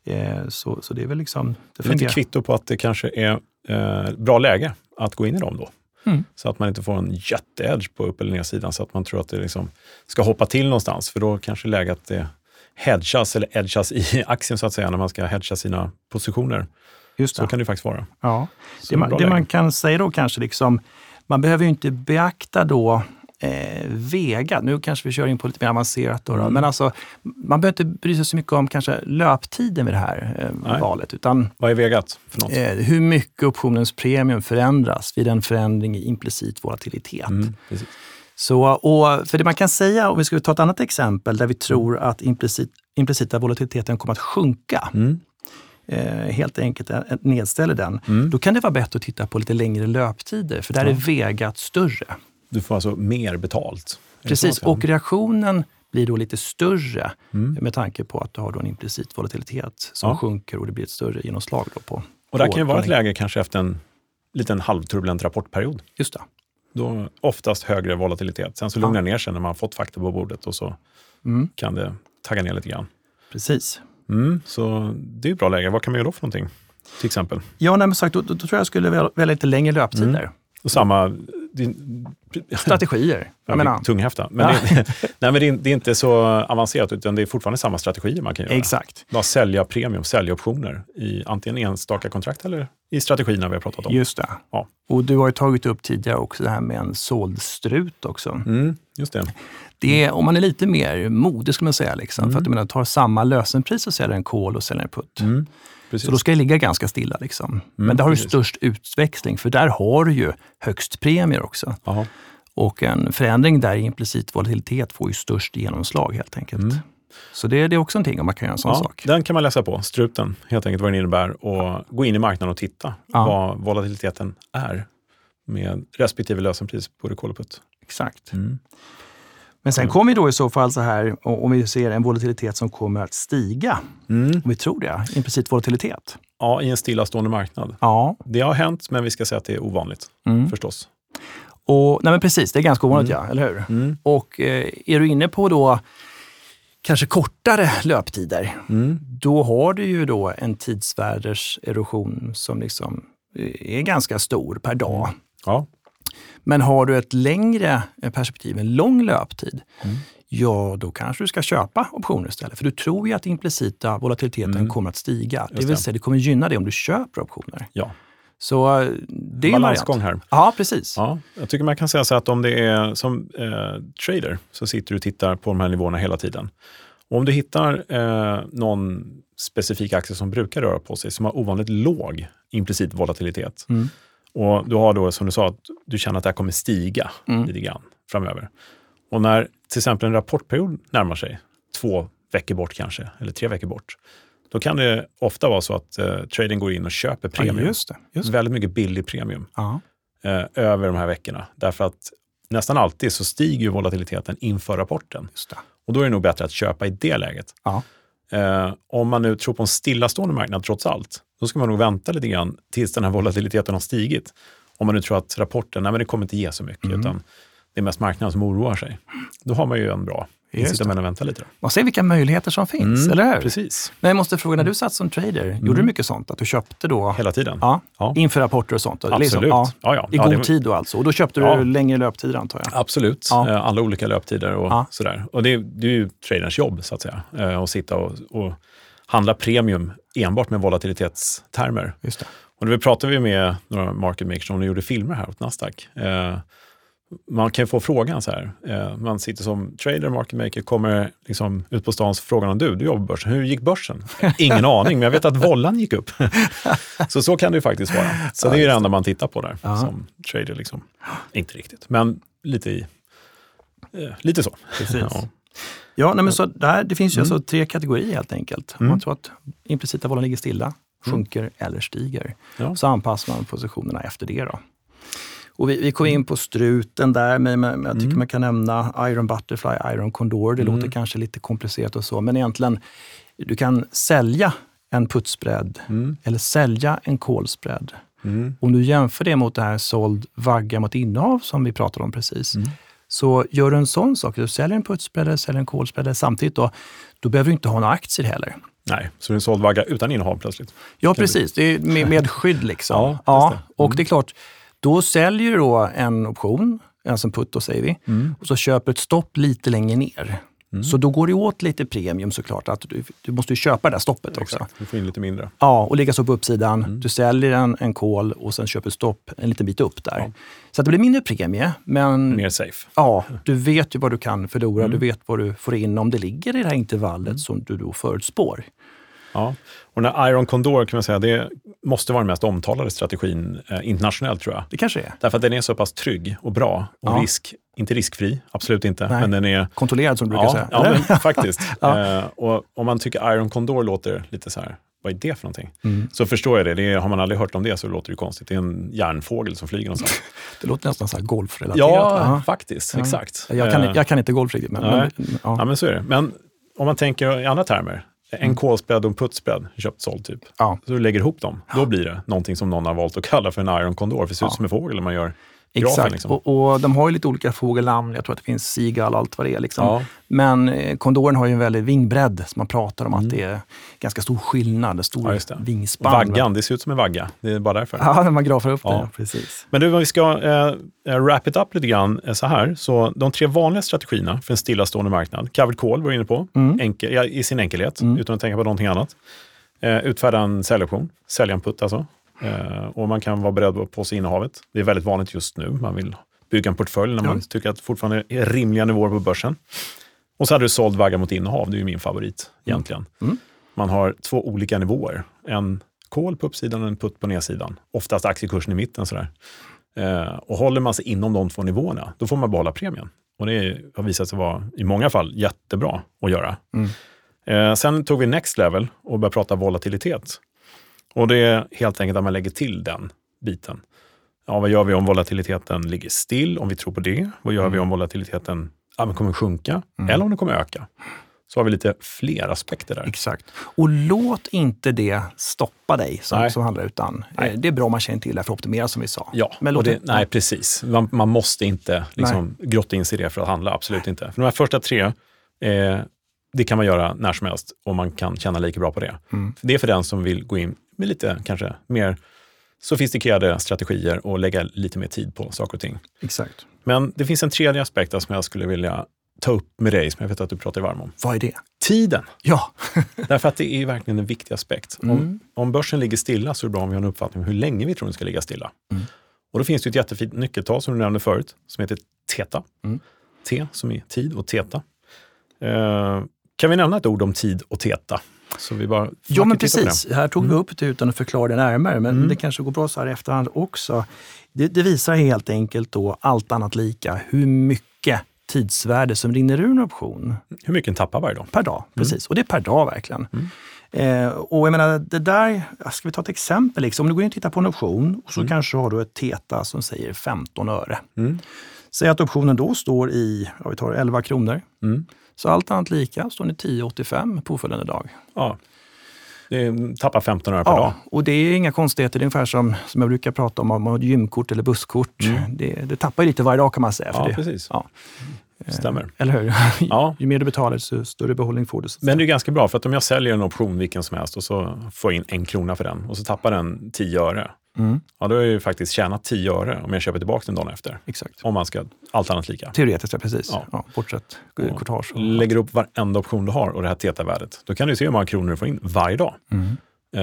Eh, så, så det är väl liksom... Det fungerar. Lite kvitto på att det kanske är eh, bra läge att gå in i dem då. Mm. Så att man inte får en jätteedge på upp- eller nedsidan så att man tror att det liksom ska hoppa till någonstans. För då kanske läget är hedgas eller edgas i aktien så att säga när man ska hedga sina positioner. Just det. Så kan det faktiskt vara. Ja. Det, man, det man kan säga då kanske liksom... Man behöver ju inte beakta då eh, vega. Nu kanske vi kör in på lite mer avancerat då. då. Mm. Men alltså, man behöver inte bry sig så mycket om kanske löptiden vid det här eh, valet. Utan, vad är vegat för något? Eh, hur mycket optionens premium förändras vid en förändring i implicit volatilitet. Mm, precis. Så, och för det man kan säga, om vi ska ta ett annat exempel där vi tror att implicit, implicita volatiliteten kommer att sjunka. Mm. helt enkelt nedställer den, mm. då kan det vara bättre att titta på lite längre löptider, för där ja. är vegat större. Du får alltså mer betalt. Precis, och reaktionen blir då lite större mm. med tanke på att du har då en implicit volatilitet som ja. sjunker och det blir ett större genomslag då på. Och där kan ju vara ett läge kanske efter en liten halvturbulent rapportperiod. Just det. Då oftast högre volatilitet. Sen så lugnar det ja. ner sig när man har fått fakta på bordet och så mm. kan det tagga ner lite grann. Precis. Mm, så det är ju bra läge. Vad kan man göra då för någonting? Till exempel. Ja, nej, men sagt, då, då tror jag jag skulle välja, välja lite längre löptider. Mm. Och samma... Din, strategier. Jag menar. Tunghäfta. Men, ja. det, nej, men det, är, det är inte så avancerat utan det är fortfarande samma strategier man kan göra. Exakt. Bara sälja premium, sälja optioner i antingen enstaka kontrakt eller i strategierna vi har pratat om. Just det. Ja. Och du har ju tagit upp tidigare också det här med en såld strut också. Mm, just det. Det är, om man är lite mer modig skulle man säga liksom. Mm. För att man tar samma lösenpris och säljer en call och säljer en put. Mm. Precis. Så då ska det ligga ganska stilla liksom. Mm, men där har du precis. störst utväxling för där har du ju högst premier också. Aha. Och en förändring där i implicit volatilitet får ju störst genomslag helt enkelt. Mm. Så det, det är också någonting om man kan göra en sån ja, sak. Den kan man läsa på, struten helt enkelt vad den innebär och ja. gå in i marknaden och titta ja. vad volatiliteten är med respektive lösenpris på det call och put. Exakt. Mm. Men sen kommer vi då i så fall så här, om vi ser en volatilitet som kommer att stiga, mm. om vi tror det, implicit volatilitet. Ja, i en stillastående marknad. Ja. Det har hänt, men vi ska säga att det är ovanligt, mm. förstås. Och, nej men precis, det är ganska ovanligt, mm. ja, eller hur? Mm. Och eh, är du inne på då kanske kortare löptider, mm. då har du ju då en tidsvärders erosion som liksom är ganska stor per dag. Mm. Ja. Men har du ett längre perspektiv, en lång löptid, mm. ja då kanske du ska köpa optioner istället. För du tror ju att implicita volatiliteten mm. kommer att stiga. Just det vill det. säga det kommer gynna dig om du köper optioner. Ja. Så det är balansgång här. Ja, precis. Ja, jag tycker man kan säga så att om det är som eh, trader så sitter du och tittar på de här nivåerna hela tiden. Och om du hittar eh, någon specifik aktie som brukar röra på sig som har ovanligt låg implicit volatilitet. Mm. Och du har då, som du sa, att du känner att det här kommer stiga mm. lite grann framöver. Och när till exempel en rapportperiod närmar sig, två veckor bort kanske, eller tre veckor bort, då kan det ofta vara så att eh, trading går in och köper premium. Ja, just det, just det. Väldigt mycket billig premium eh, över de här veckorna. Därför att nästan alltid så stiger ju volatiliteten inför rapporten. Just det. Och då är det nog bättre att köpa i det läget. Eh, om man nu tror på en stillastående marknad trots allt, då ska man nog vänta lite grann tills den här volatiliteten har stigit. Om man nu tror att rapporten, nej men det kommer inte ge så mycket mm. utan det är mest marknaden som oroar sig. Då har man ju en bra, vi sitter med och väntar lite. Man ser vilka möjligheter som finns, mm. eller hur? Precis. Men jag måste fråga, när du satt som trader, mm. gjorde du mycket sånt? Att du köpte då? Hela tiden. Ja, ja. Inför rapporter och sånt? Eller absolut. Liksom, ja, ja, ja. I god ja, det... tid då alltså? Och då köpte du ja. längre löptider antar jag? Absolut, ja. alla olika löptider och ja. sådär. Och det, det är ju traderns jobb så att säga, att sitta och... och handla premium enbart med volatilitetstermer. Just det. Och då pratade vi med några market makers som gjorde filmer här åt Nasdaq. Eh, man kan få frågan så här. Eh, man sitter som trader, market maker, kommer liksom ut på stans frågan om du, du jobbar på börsen. Hur gick börsen? Ingen aning, men jag vet att vollan gick upp. så så kan det ju faktiskt vara. Så det är ju det enda man tittar på där Aha. som trader liksom. Inte riktigt, men lite i eh, lite så. Precis. ja. Ja, nej, men så där, det finns ju mm. alltså tre kategorier helt enkelt. Mm. Man tror att implicita volan ligger stilla, sjunker mm. eller stiger. Ja. Så anpassar man positionerna efter det då. Och vi, vi kom in på struten där, men, men jag tycker mm. man kan nämna Iron Butterfly, Iron Condor. Det mm. låter kanske lite komplicerat och så, men egentligen, du kan sälja en putsbredd mm. eller sälja en kolsbredd. Mm. Om du jämför det mot det här såld vagga mot innehav som vi pratade om precis, mm. så gör du en sån sak, du säljer en putsbredd eller säljer en kolsbredd samtidigt då, då behöver du inte ha några aktier heller. Nej, så det är en såld vagga utan innehav plötsligt. Ja, kan precis. Du... Det är med, med skydd liksom. Ja, ja det. Mm. Och det är klart, då säljer du då en option, alltså en put då säger vi, mm. och så köper ett stopp lite längre ner. Mm. Så då går det åt lite premium såklart, att du, du måste ju köpa det där stoppet ja, också. Exakt. Du får in lite mindre. Ja, och ligga så på uppsidan. Mm. Du säljer en, en call och sen köper stopp en liten bit upp där. Ja. Så att det blir mindre premie, men... Mer safe. Ja, du vet ju vad du kan förlora, mm. du vet vad du får in om det ligger i det här intervallet mm. som du då förutspår. Ja, och den här Iron Condor kan man säga, det måste vara den mest omtalade strategin eh, internationellt tror jag. Det kanske är. Därför att den är så pass trygg och bra och ja. risk, inte riskfri, absolut inte. Nej. Men den är... Kontrollerad som du brukar ja, säga. Ja, men, faktiskt. ja. Eh, och om man tycker Iron Condor låter lite så här, vad är det för någonting? Mm. Så förstår jag det. det, är, har man aldrig hört om det så låter det konstigt. Det är en järnfågel som flyger någonstans. det låter nästan så här golfrelaterat. Ja, Aha. faktiskt, ja. exakt. Jag kan, jag kan inte golf riktigt, men... Men ja. ja, men så är det. Men om man tänker i andra termer, en kolspread och en putspread, köpt såld typ. Ja. Så du lägger ihop dem. Då blir det någonting som någon har valt att kalla för en Iron Condor. För det ser ja. ut som en fågel när man gör grafen. Exakt, liksom. och, och de har ju lite olika fågelnamn. Jag tror att det finns seagull och allt vad det är. Liksom. Ja. Men eh, kondoren har ju en väldigt vingbredd. Så man pratar om mm. att det är ganska stor skillnad. En stor ja, vingspann. Vaggan, det ser ut som en vagga. Det är bara därför. Ja, när man grafar upp ja. det. Ja, precis. Men nu om vi ska eh, wrap it up lite grann eh, så här. Så de tre vanliga strategierna för en stillastående marknad. Covered call var du inne på. Mm. Enkel, ja, i sin enkelhet. Mm. Utan att tänka på någonting annat. Eh, utfärda en säljoption. Sälja en putt alltså. Uh, och man kan vara beredd på sig innehavet. Det är väldigt vanligt just nu. Man vill bygga en portfölj när man ja. tycker att fortfarande är rimliga nivåer på börsen. Och så hade du såld vagga mot innehav. Det är ju min favorit egentligen. Mm. Man har två olika nivåer. En call på uppsidan och en putt på nedsidan. Oftast aktiekursen i mitten. Sådär. Uh, och håller man sig inom de två nivåerna, då får man behålla premien. Och det har visat sig vara i många fall jättebra att göra. Mm. Uh, sen tog vi next level och började prata volatilitet. Och det är helt enkelt att man lägger till den biten. Ja, vad gör vi om volatiliteten ligger still? Om vi tror på det. Vad gör mm. vi om volatiliteten ja, men kommer sjunka? Mm. Eller om den kommer öka? Så har vi lite fler aspekter där. Exakt. Och låt inte det stoppa dig som, som handlar utan. Nej. Det är bra om man känner till det för att optimera som vi sa. Ja, men låt det, det, nej precis. Man, man måste inte liksom grotta in sig i det för att handla. Absolut nej. inte. För de här första tre... Eh, det kan man göra när som helst och man kan känna lika bra på det. Mm. Det är för den som vill gå in med lite kanske mer sofistikerade strategier och lägga lite mer tid på saker och ting. Exakt. Men det finns en tredje aspekt där som jag skulle vilja ta upp med dig som jag vet att du pratar varm om. Vad är det? Tiden. Ja. Därför att det är verkligen en viktig aspekt. Mm. Om, om börsen ligger stilla så är det bra om vi har en uppfattning om hur länge vi tror den ska ligga stilla. Mm. Och då finns det ett jättefint nyckeltal som du nämnde förut som heter theta. Mm. T som är tid och theta. Eh, Kan vi nämna ett ord om tid och theta? Så vi bara ja, men precis. Här tog mm. vi upp det utan att förklara det närmare. Men mm. det kanske går bra så här i efterhand också. Det, det visar helt enkelt då allt annat lika. Hur mycket tidsvärde som rinner ur en option. Hur mycket den tappar varje dag? Per dag, precis. Mm. Och det är per dag verkligen. Mm. Eh, och jag menar, det där... Ska vi ta ett exempel? Liksom? Om du går in och tittar på en option och så mm. kanske har du ett theta som säger femton öre. Mm. Säg att optionen då står i, ja, vi tar elva kronor. Mm. Så allt annat lika står det tio åttiofem påföljande dag. Ja, det tappar femton öre per ja, dag. Och det är inga konstigheter, det är ungefär som, som jag brukar prata om, om man har gymkort eller busskort. Mm. Det, det tappar ju lite varje dag kan man säga. För ja, det, precis. Ja. Stämmer. Eller hur? Ja. Ju mer du betalar så större behållning får du. Men det är ganska bra för att om jag säljer en option vilken som helst och så får jag in en krona för den och så tappar den tio öre. Mm. Ja, då har jag ju faktiskt tjänat tio öre om jag köper tillbaka den dagen efter. Exakt. Om man ska, allt annat lika. Teoretiskt, ja, precis. Ja. Ja, bortsett kortage. Lägger upp varenda option du har och det här theta-värdet. Då kan du se hur många kronor du får in varje dag. Mm.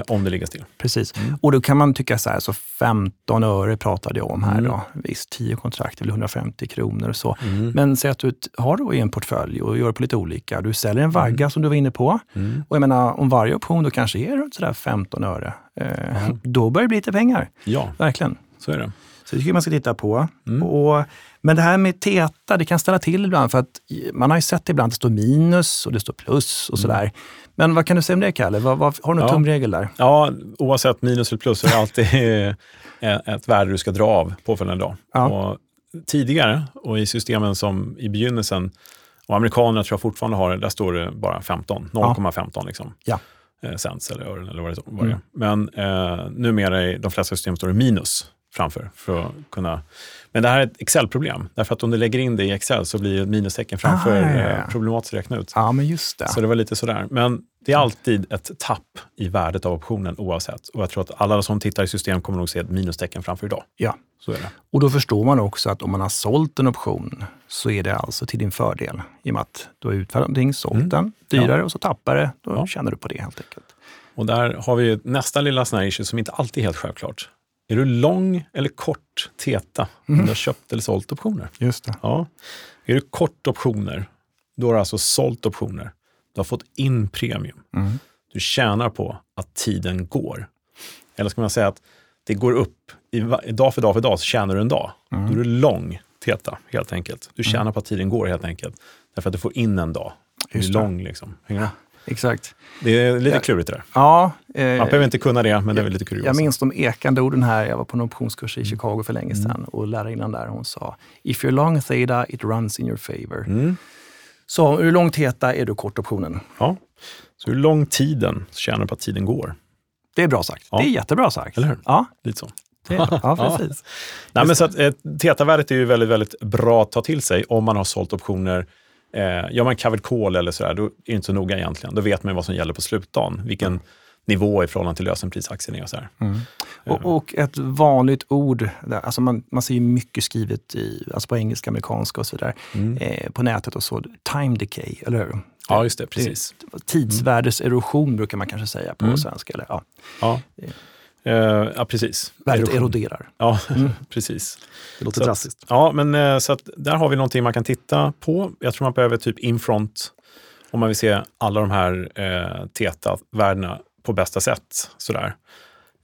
om det ligger still. Precis. Mm. Och då kan man tycka så här, så femton öre pratade jag om här mm. då. Visst, tio kontrakt eller hundrafemtio kronor och så. Mm. Men säg att du har då i en portfölj och gör på lite olika. Du säljer en vagga mm. som du var inne på. Mm. Och jag menar, om varje option då kanske ger runt sådär femton öre. Eh, mm. Då börjar det bli lite pengar. Ja, verkligen. Så är det. Så det tycker jag man ska titta på. Mm. Och, men det här med teta, det kan ställa till ibland. För att man har ju sett ibland att det står minus och det står plus och sådär. Mm. Men vad kan du säga om det, Kalle? Vad, vad, har du någon ja. tumregel där? Ja, oavsett minus eller plus är det alltid ett värde du ska dra av påföljande dag. Ja. Och tidigare, och i systemen som i begynnelsen, och amerikanerna tror jag fortfarande har det, där står det bara femton, noll komma femton ja. liksom. Ja. Cents eller ören eller vad det var. Mm. Men eh, numera i de flesta system står det minus framför för att kunna. Men det här är ett Excel-problem. Därför att om du lägger in det i Excel så blir det ett minustecken framför ah, ja, ja. problematiskt att räkna ut. Ja, men just det. Så det var lite sådär. Men det är alltid ett tapp i värdet av optionen oavsett. Och jag tror att alla som tittar i system kommer nog se ett minustecken framför idag. Ja. Så är det. Och då förstår man också att om man har sålt en option så är det alltså till din fördel. I och med att du har utfört någonting, sålt mm. den, dyrare ja. och så tappar det. Då ja. känner du på det helt enkelt. Och där har vi nästa lilla sån här issue som inte alltid är helt självklart. Är du lång eller kort teta om mm. du har köpt eller sålt optioner? Just det. Ja. Är du kort optioner, då har du alltså sålt optioner. Du har fått in premium. Mm. Du tjänar på att tiden går. Eller ska man säga att det går upp. I dag för dag för dag så tjänar du en dag. Mm. Då är du lång teta helt enkelt. Du tjänar mm. på att tiden går helt enkelt. Därför att du får in en dag. Du är lång liksom. Hänger du? Exakt. Det är lite klurigt det där. Ja, eh, man behöver inte kunna det, men jag, det är väl lite kurios. Jag minns de ekande orden här. Jag var på en optionskurs i Chicago för länge sedan. Mm. Och lärarinnan där, hon sa: If you're long theta, it runs in your favor. Mm. Så hur lång theta är du kort optionen? Ja, så hur lång tiden tjänar på att tiden går? Det är bra sagt. Ja. Det är jättebra sagt. Eller hur? Ja, lite så. Ja, precis. Nej, men så att, teta-värdet är ju väldigt, väldigt bra att ta till sig om man har sålt optioner. Eh, gör man covered call eller sådär, då är det inte så noga egentligen. Då vet man vad som gäller på slutdagen. Vilken nivå i förhållande till lösenprisaktien är och sådär. Mm. Och, och ett vanligt ord, där, alltså man, man ser ju mycket skrivet i, alltså på engelska, amerikanska och sådär, mm. eh, på nätet och så, time decay, eller hur? Ja, just det, precis. Tidsvärdeserosion mm. brukar man kanske säga på mm. svenska, eller ja. Ja. Uh, ja, precis. Värdet eroderar. Ja, mm. precis. Det låter så drastiskt. Att, ja, men så att där har vi någonting man kan titta på. Jag tror man behöver typ infront om man vill se alla de här eh, teta-värdena på bästa sätt. Sådär.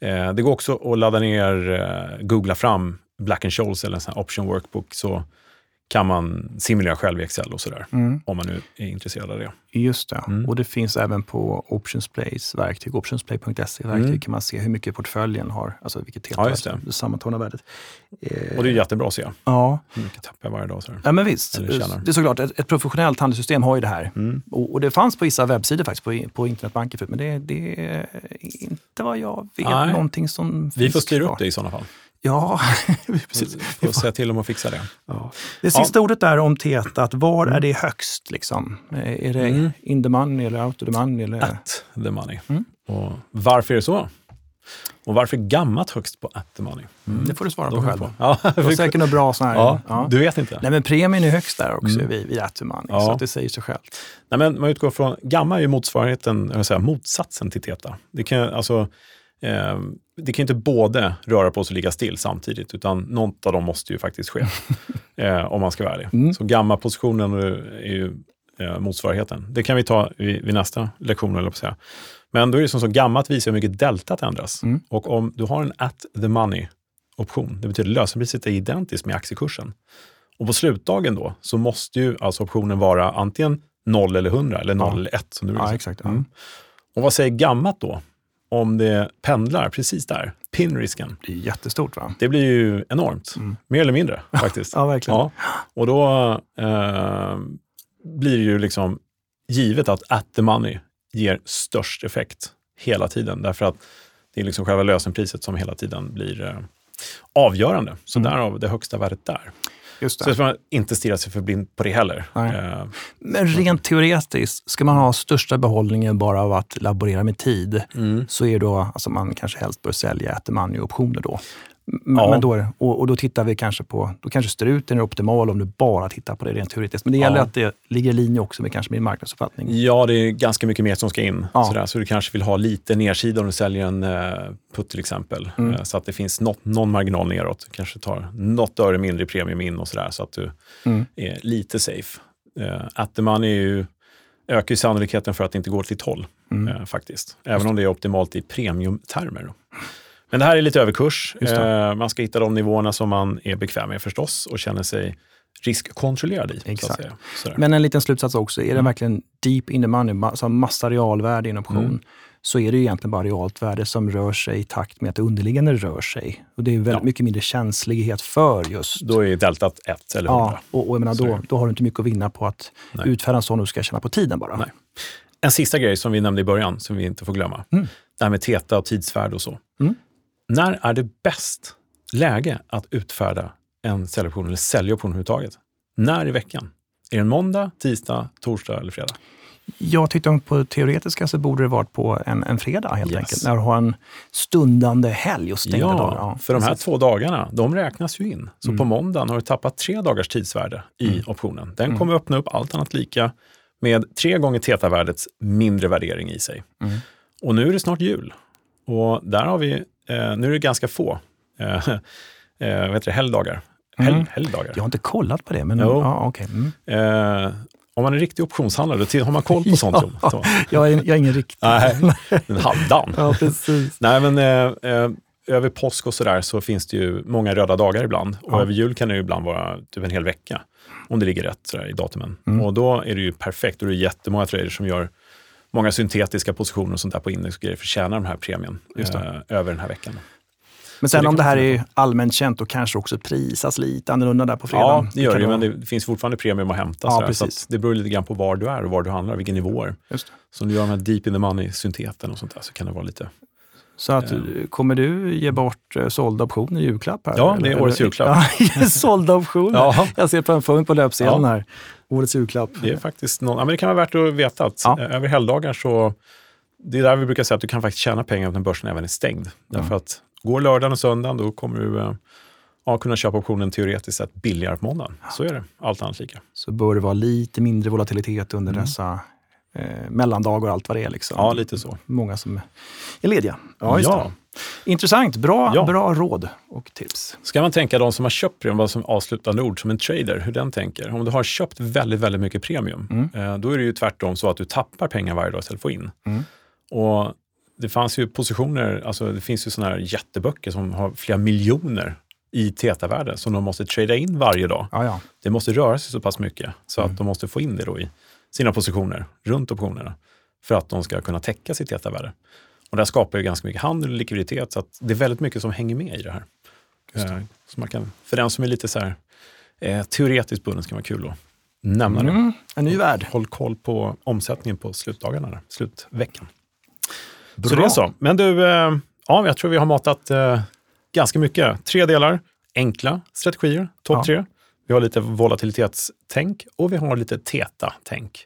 Eh, det går också att ladda ner, eh, googla fram Black and Scholes eller en sån här option workbook, så kan man simulera själv i Excel och sådär, mm. om man nu är intresserad av det. Just det, mm. och det finns även på Optionsplays verktyg, optionspay punkt se verktyg, mm. kan man se hur mycket portföljen har, alltså vilket teta-värdet, ja, det, det sammantagna värdet. Och det är jättebra att se. Ja. Hur mycket tappar varje dag. Sådär. Ja, men visst. Det är såklart, ett, ett professionellt handelssystem har ju det här. Mm. Och, och det fanns på vissa webbsidor faktiskt, på, på internetbanker, men det, det är inte vad jag vet, Nej. någonting som Vi får styra kvar. upp det i sådana fall. Ja, precis. Vi får säga till om att fixa det. Ja. Det sista ja. ordet där om teta, att var är det högst liksom? Är det mm. in the money eller out of the money? Eller? At the money. Mm. Och varför är det så? Och varför gammalt högst på at the money? Mm. Det får du svara De på själv. På. Ja. Det var säkert något bra sån här. Ja, ja. Du vet inte. Nej, men premien är högst där också mm. vid, vid at the money. Ja. Så att det säger sig själv. Nej, men man utgår från, gamma är ju motsvarigheten, jag vill säga, motsatsen till teta. Det kan alltså... Eh, det kan inte både röra på sig och ligga still samtidigt, utan något av dem måste ju faktiskt ske eh, om man ska vara ärlig. Mm. Så gamma-positionen är ju eh, motsvarigheten. Det kan vi ta vid, vid nästa lektion, eller på säga. Men då är det som så, gammat visar hur mycket deltat ändras. Mm. Och om du har en at the money-option, det betyder lösenpriset är identiskt med aktiekursen. Och på slutdagen då så måste ju alltså optionen vara antingen noll eller hundra eller noll ja. eller ett. Som du vill ja, exakt. Ja. Mm. Och vad säger gammat då? Om det pendlar precis där, pinrisken. Det är jättestort, va? Det blir ju enormt. Mm. Mer eller mindre faktiskt. Ja, verkligen. Ja. Och då eh, blir det ju liksom givet att at the money ger störst effekt hela tiden. Därför att det är liksom själva lösenpriset som hela tiden blir eh, avgörande. Så mm. därav det högsta värdet där. Just det. Så ska man inte stirra sig förblind på det heller. Eh, Men rent teoretiskt, ska man ha största behållningen bara av att laborera med tid, mm. så är då, alltså man kanske helst bör sälja at the money-optioner då. Ja. Men då är, och, och då tittar vi kanske på, då kanske struten är optimal om du bara tittar på det rent teoretiskt. Men det gäller ja. att det ligger i linje också med kanske min marknadsuppfattning. Ja, det är ganska mycket mer som ska in. Ja. Sådär. Så du kanske vill ha lite nedsida om du säljer en put till exempel. Mm. Så att det finns något, någon marginal neråt. Du kanske tar något öre mindre premium in och sådär. Så att du mm. är lite safe. At the money är ju, ökar ju sannolikheten för att det inte går åt ditt håll mm. faktiskt. Även om det är optimalt i premiumtermer då. Men det här är lite överkurs. Man ska hitta de nivåerna som man är bekväm med förstås och känner sig riskkontrollerad i. Exakt. Så att säga. Sådär. Men en liten slutsats också. Är det mm. verkligen deep in the money, alltså massa realvärde i en option, mm. så är det ju egentligen bara realt värde som rör sig i takt med att det underliggande rör sig. Och det är väldigt ja. mycket mindre känslighet för just... Då är deltat ett eller hundra. Ja, och, och jag menar, då, då har du inte mycket att vinna på att Nej. utfärda en sån du ska känna på tiden bara. Nej. En sista grej som vi nämnde i början, som vi inte får glömma. Mm. Det här med theta och tidsvärde och så. Mm. När är det bäst läge att utfärda en säljoption eller säljoption överhuvudtaget? När i veckan? Är det en måndag, tisdag, torsdag eller fredag? Jag tyckte på teoretiska så borde det varit på en, en fredag helt yes. enkelt. När du har en stundande helg och stängda ja, dagar. Ja, för de här precis. två dagarna, de räknas ju in. Så mm. på måndagen har du tappat tre dagars tidsvärde i mm. optionen. Den mm. kommer öppna upp allt annat lika med tre gånger theta-värdets mindre värdering i sig. Mm. Och nu är det snart jul. Och där har vi... Uh, nu är det ganska få uh, uh, vet du, helgdagar. Hel- mm. helgdagar. Jag har inte kollat på det. Men, no. ah, okay. mm. uh, om man är riktig optionshandlare, till, har man koll på sånt? ja, så. jag, är, jag är ingen riktig. Nej, en halvdan. ja, precis. Nej, men uh, uh, över påsk och sådär så finns det ju många röda dagar ibland. Och ja. över jul kan det ju ibland vara typ en hel vecka. Om det ligger rätt sådär, i datumen. Mm. Och då är det ju perfekt. Och det är jättemånga traders som gör... Många syntetiska positioner och sånt där på index och grejer förtjänar den här premien just det. över den här veckan. Men sen det om det här är allmänt känt och kanske också prisas lite annorlunda där på fredagen. Ja, det gör det, men det finns fortfarande premium att hämta. Ja, så att det beror lite grann på var du är och var du handlar, vilken nivåer. Just det. Så om du gör den här deep in the money-synteten och sånt där så kan det vara lite... Så att, kommer du ge bort sålda optioner i julklapp här? Ja, det är årets julklapp. Ja, sålda optioner. Jaha. Jag ser framför mig på löpsedeln ja. här. Årets julklapp. Det är faktiskt någon, ja, men det kan vara värt att veta att ja. över helgdagar så... Det är där vi brukar säga att du kan faktiskt tjäna pengar när börsen även är stängd. Därför mm. att går lördagen och söndagen då kommer du ja, kunna köpa optionen teoretiskt sett billigare på måndagen. Ja. Så är det. Allt annat lika. Så bör det vara lite mindre volatilitet under mm. dessa... Eh, mellandag och allt vad det är liksom. Ja, lite så. Många som är lediga. Ja, just ja. det. Intressant. Bra, ja. bra råd och tips. Ska man tänka de som har köpt premium, vad som avslutande ord, som en trader, hur den tänker. Om du har köpt väldigt, väldigt mycket premium, mm. eh, då är det ju tvärtom så att du tappar pengar varje dag istället för att få in. Mm. Och det fanns ju positioner, alltså det finns ju sådana här jätteböcker som har flera miljoner i theta-värde som de måste trada in varje dag. Ja, ja. Det måste röra sig så pass mycket så mm. att de måste få in det då i sina positioner, runt optionerna, för att de ska kunna täcka sitt theta-värde. Och det skapar ju ganska mycket handel och likviditet, så att det är väldigt mycket som hänger med i det här. Just det. Så man kan, för den som är lite så här eh, teoretiskt bunden ska vara kul att nämna mm. det. En ny värld. Håll koll på omsättningen på slutdagarna, där, slutveckan. Bra. Så det är så. Men du, eh, ja, jag tror vi har matat eh, ganska mycket. Tre delar, enkla strategier, topp ja. tre. Vi har lite volatilitetstänk och vi har lite theta-tänk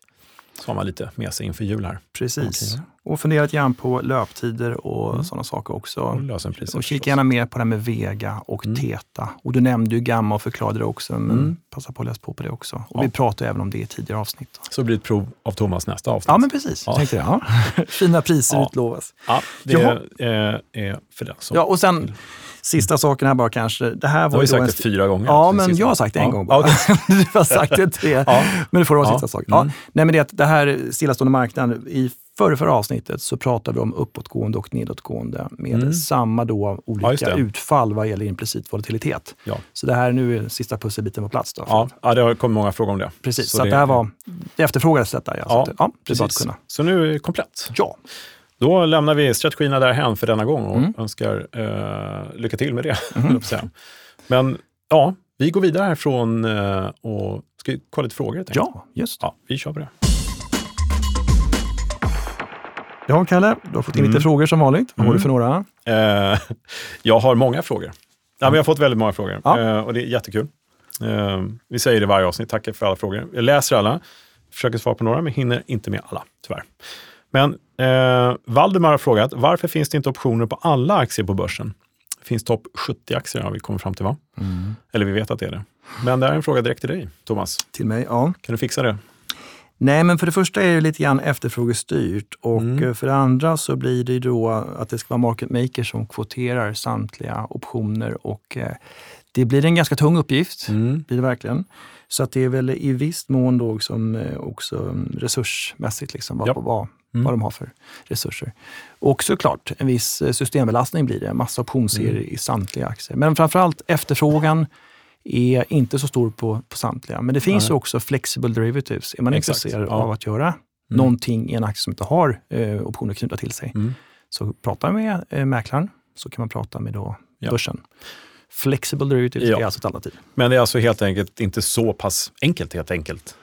som har lite med sig inför jul här. Precis. Okay. Och fundera lite grann på löptider och mm. sådana saker också. Och, och kika gärna mer på det här med vega och mm. theta. Och du nämnde ju gamma och förklarade det också, men mm. passa på att läsa på på det också. Och ja. vi pratade även om det i tidigare avsnitt. Så blir det ett prov av Thomas nästa avsnitt. Ja, men precis. Ja. Jag tänkte det. Ja. Fina priser ja. utlovas. Ja, det är, är för det. Så. Ja, och sen... Sista saken här bara kanske. Det här var jag har ju sagt det fyra gånger. Ja, men jag har sagt det en ja. gång bara. Du har sagt det tre. Ja. Men det får vara ja. sista saken. Ja. Mm. Nej, men det, det här stillastående marknaden. I förra, förra avsnittet så pratade vi om uppåtgående och nedåtgående med mm. samma då olika ja, utfall vad gäller implicit volatilitet. Ja. Så det här nu är sista pusselbiten på plats då. Ja. ja, det har kommit många frågor om det. Precis, så, så det... att det här var det efterfrågades detta. Ja, ja, så, att, ja precis. Kunna. Så nu är det komplett. Ja. Då lämnar vi strategierna därhän för denna gång och mm. önskar eh, lycka till med det. Mm. Men ja, vi går vidare härifrån eh, och ska kolla lite frågor. Ja, just det. Ja, vi kör på det. Ja, Kalle, du har fått in mm. lite frågor som vanligt. Vad mm. har du för några? Eh, jag har många frågor. Mm. Ja, men jag har fått väldigt många frågor ja. eh, och det är jättekul. Eh, vi säger det varje avsnitt. Tack för alla frågor. Jag läser alla, försöker svara på några men hinner inte med alla, tyvärr. Men eh, Valdemar har frågat, varför finns det inte optioner på alla aktier på börsen? Det finns topp sjuttio aktier har vi kommit fram till, va? Mm. Eller vi vet att det är det. Men det är en fråga direkt till dig, Thomas. Till mig, ja. Kan du fixa det? Nej, men för det första är det lite grann efterfrågestyrt. Och mm. för det andra så blir det då att det ska vara market maker som kvoterar samtliga optioner. Och det blir en ganska tung uppgift, mm. blir det verkligen. Så att det är väl i viss mån då som också resursmässigt liksom vad, ja. vad, mm. vad de har för resurser. Och såklart en viss systembelastning blir det. En massa optionsserier mm. i samtliga aktier. Men framförallt efterfrågan är inte så stor på, på samtliga. Men det finns ju också flexible derivatives. Är man Exakt. intresserad ja. av att göra mm. någonting i en aktie som inte har eh, optioner knutna till sig. Mm. Så prata med eh, mäklaren, så kan man prata med då ja. börsen. Flexible derivatives ja. är alltså ett alternativ. Men det är alltså helt enkelt inte så pass enkelt helt enkelt.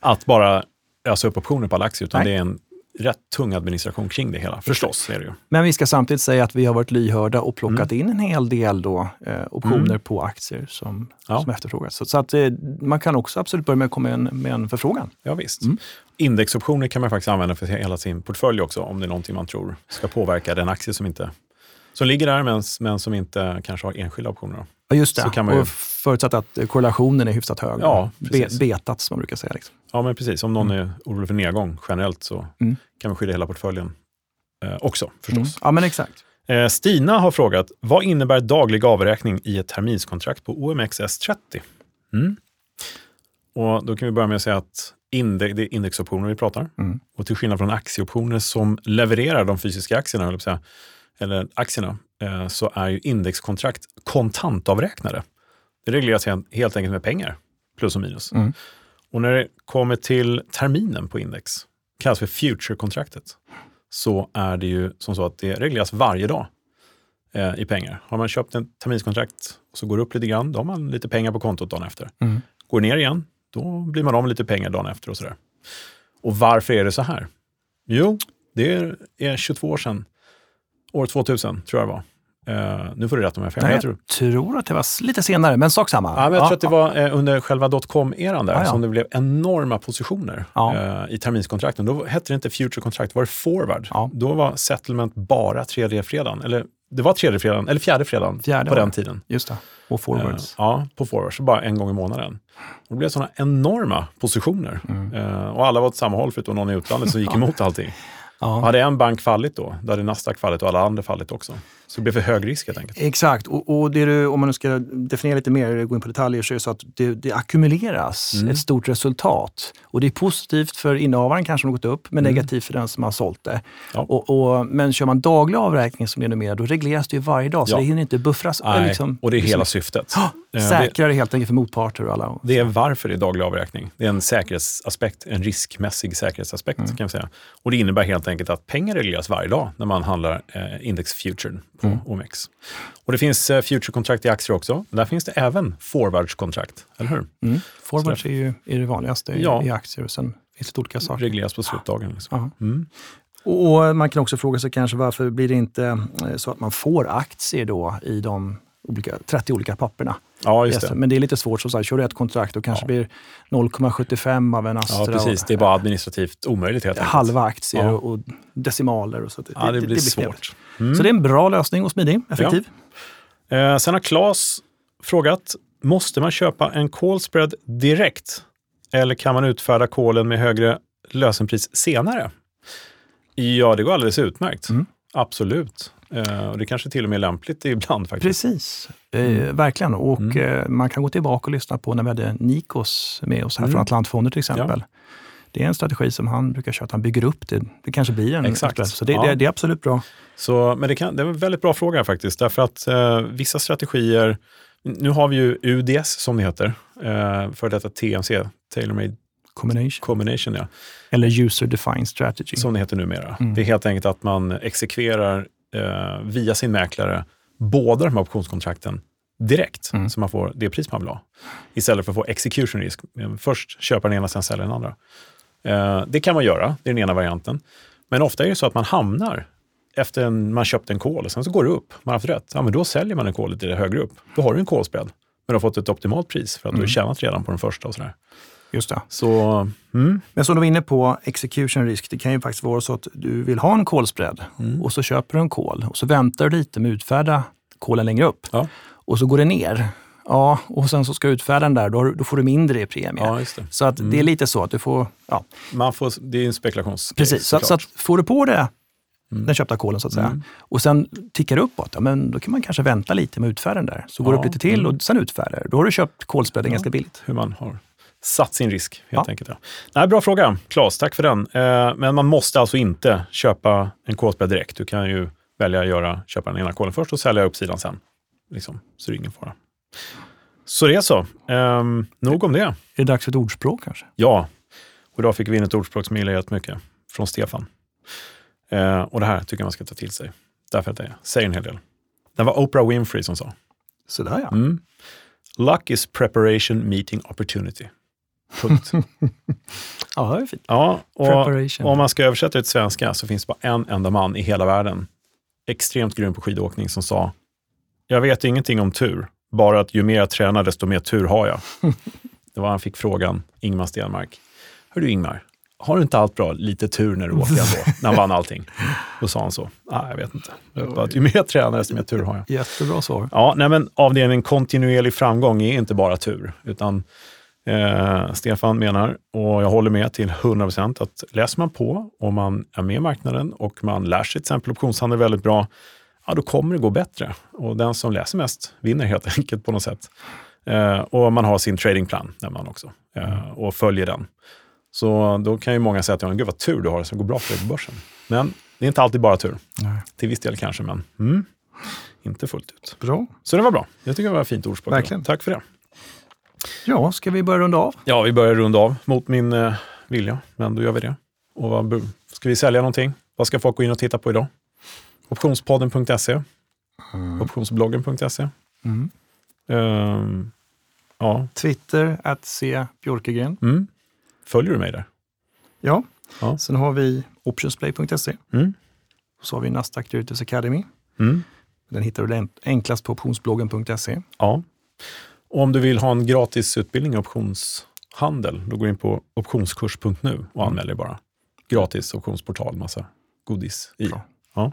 att bara ösa upp optioner på alla aktier, utan Nej. det är en rätt tung administration kring det hela. Förstås är det ju. Men vi ska samtidigt säga att vi har varit lyhörda och plockat mm. in en hel del då, eh, optioner mm. på aktier som, ja. som efterfrågas. Så, så att eh, man kan också absolut börja med att komma in med en förfrågan. Ja visst. Mm. Indexoptioner kan man faktiskt använda för hela sin portfölj också, om det är någonting man tror ska påverka den aktie som inte som ligger där men, men som inte kanske har enskilda optioner. Ja just det. Så kan man ju... och förutsatt att korrelationen är hyfsat hög. Ja, Be- betat som man brukar säga liksom. Ja men precis, om någon mm. är orolig för nedgång generellt så mm. kan vi skydda hela portföljen eh, också förstås. Mm. Ja men exakt. Eh, Stina har frågat, vad innebär daglig avräkning i ett terminskontrakt på O M X S trettio? Mm. Och då kan vi börja med att säga att inde- det är indexoptioner vi pratar. Mm. Och till skillnad från aktieoptioner som levererar de fysiska aktierna, vill jag säga, eller aktierna, eh, så är ju indexkontrakt kontantavräknade. Det regleras helt enkelt med pengar, plus och minus. Mm. Och när det kommer till terminen på index, kallas för future-kontraktet, så är det ju som så att det regleras varje dag eh, i pengar. Har man köpt en terminskontrakt och så går det upp lite grann, då har man lite pengar på kontot dagen efter. Mm. Går ner igen, då blir man av med lite pengar dagen efter och sådär. Och varför är det så här? Jo, det är tjugotvå år sedan. År två tusen tror jag det var. Uh, nu får du rätt om jag fel. Nej, jag tror. tror att det var lite senare, men sak samma. Ja, men jag ja, tror att det var uh, under själva dotcom-eran där ja, ja. som det blev enorma positioner ja. uh, i terminskontrakten. Då hette det inte future-kontrakt, var det forward. Ja. Då var settlement bara tredje fredagen. Eller, det var tredje fredagen, eller fjärde fredagen fjärde på år. Den tiden. Just det, och forwards. Uh, ja, på forwards, så bara en gång i månaden. Och det blev sådana enorma positioner. Mm. Uh, och alla var åt samma håll förutom någon i utlandet som gick emot allting. Ja. Hade en bank fallit då, då hade Nasdaq fallit och alla andra fallit också. Så det blev för hög risk helt enkelt. Exakt, och, och det du, om man nu ska definiera lite mer, gå in på detaljer, så är det så att det, det ackumuleras mm. ett stort resultat. Och det är positivt för innehavaren kanske som har gått upp, men mm. negativt för den som har sålt det. Ja. Och, och, men kör man daglig avräkning som det är numera, då regleras det ju varje dag, så ja. det hinner inte buffras. Nej, liksom, och det är hela liksom, syftet. Oh, säkrare det, helt enkelt för motparter och alla. Det är varför det är daglig avräkning. Det är en säkerhetsaspekt, en riskmässig säkerhetsaspekt mm. kan jag säga. Och det innebär helt enkelt att pengar regleras varje dag när man handlar eh, index-futuren på mm. O M X. Och det finns eh, future-kontrakt i aktier också. Där finns det även forwards-kontrakt, eller hur? Mm. Forwards är ju är det vanligaste ja. i aktier, och sen finns det olika saker. Regleras på slutdagen. Liksom. Mm. Och, och man kan också fråga sig kanske varför blir det inte så att man får aktier då i de olika, trettio olika papperna. Ja, just det. Men det är lite svårt, som sagt, kör du ett kontrakt och kanske ja. blir noll komma sjuttiofem av en Astra. Ja, precis. Det är bara administrativt omöjligt helt enkelt. Halva aktier ja. och decimaler. Och så. Det, ja, det, det, det blir svårt. Mm. Så det är en bra lösning och smidig, effektiv. Ja. Eh, sen har Claes frågat, måste man köpa en call spread direkt? Eller kan man utfärda callen med högre lösenpris senare? Ja, det går alldeles utmärkt. Mm. Absolut. Uh, och det kanske till och med är lämpligt ibland faktiskt. Precis, mm. eh, verkligen. Och mm. eh, man kan gå tillbaka och lyssna på när vi hade Nikos med oss här mm. från Atlantfonder till exempel. Ja. Det är en strategi som han brukar köra, att han bygger upp det. Det kanske blir en Exakt. Så det, ja. det, det är absolut bra. Så, men det, kan, det är en väldigt bra fråga faktiskt. Därför att eh, vissa strategier, nu har vi ju U D S som det heter, eh, för detta T N C, Tailor-Made Combination. Combination, ja. Eller User Defined Strategy. Som det heter numera. Mm. Det är helt enkelt att man exekverar via sin mäklare båda de här optionskontrakten direkt, mm. så man får det pris man vill ha, istället för att få execution risk, först köpa den ena, sen sälja den andra. Det kan man göra, det är den ena varianten, men ofta är det så att man hamnar efter en, man köpt en call och sen så går det upp, man har haft rätt, ja men då säljer man en call lite högre upp, då har du en call spread, men du har fått ett optimalt pris för att mm. du har tjänat redan på den första och sådär. Just det. Så, mm. Men som du var inne på, execution risk, det kan ju faktiskt vara så att du vill ha en call spread mm. och så köper du en call och så väntar du lite med att utfärda kolen längre upp. Ja. Och så går det ner. Ja, och sen så ska utfärdaren där, då, då får du mindre i premie. Ja, just det. Så att mm. det är lite så att du får... Ja. Man får det är en spekulations... Precis, så, så att får du på det, mm. den köpta kolen så att säga, mm. och sen tickar det uppåt, ja, men då kan man kanske vänta lite med utfärdaren där. Så går ja. det upp lite till och sen utfärdar. Då har du köpt kolspreaden ja. ganska billigt. Hur man har satt sin risk, helt ja. enkelt. Ja. Nej, bra fråga, Claes. Tack för den. Eh, men man måste alltså inte köpa en kolspread direkt. Du kan ju välja att göra, köpa den ena kolen först och sälja upp sidan sen. Liksom, så det är ingen fara. Så det är så. Ehm, nog om det. Är det dags för ett ordspråk kanske? Ja, och idag fick vi in ett ordspråk som jag gillar mycket. Från Stefan. Ehm, och det här tycker jag man ska ta till sig. Därför att det säger en hel del. Det var Oprah Winfrey som sa. Så där ja. Mm. Luck is preparation meeting opportunity. Punkt. Ja, det är fint. Ja, och om man ska översätta det till svenska så finns det bara en enda man i hela världen. Extremt grym på skidåkning som sa: jag vet ingenting om tur. Bara att ju mer jag tränar desto mer tur har jag. Det var han fick frågan, Ingmar Stenmark. Hör du Ingmar, har du inte allt bra lite tur när du åker då? När han vann allting. Då sa han så. Nej, jag vet inte. Bara att ju mer jag tränar desto mer tur har jag. Jättebra svar. Ja, nej men avdelningen kontinuerlig framgång är inte bara tur. Utan eh, Stefan menar, och jag håller med till hundra procent, att läser man på och man är med i marknaden och man lär sig till exempel optionshandel väldigt bra, ja, då kommer det gå bättre. Och den som läser mest vinner helt enkelt på något sätt. Eh, och man har sin tradingplan när man också. Eh, och följer den. Så då kan ju många säga att ja, gud vad tur du har som går bra för dig på börsen. Men det är inte alltid bara tur. Nej. Till viss del kanske, men mm, inte fullt ut. Bra. Så det var bra. Jag tycker det var ett fint ordspråk. Verkligen. Tack för det. Ja, ska vi börja runda av? Ja, vi börjar runda av mot min eh, vilja. Men då gör vi det. Och vad, ska vi sälja någonting? Vad ska folk gå in och titta på idag? optionspodden punkt se mm. optionsbloggen punkt se mm. um, ja. Twitter att se Björkegren. Mm. Följer du mig där? Ja. ja. Sen har vi optionspay punkt se mm. Så har vi Nasdaq Futures Academy. Mm. Den hittar du enklast på optionsbloggen punkt se. Ja. Och om du vill ha en gratis utbildning i optionshandel, då går du in på optionskurs punkt nu och anmäler dig bara. Gratis optionsportal, massa godis i. Bra. Ja.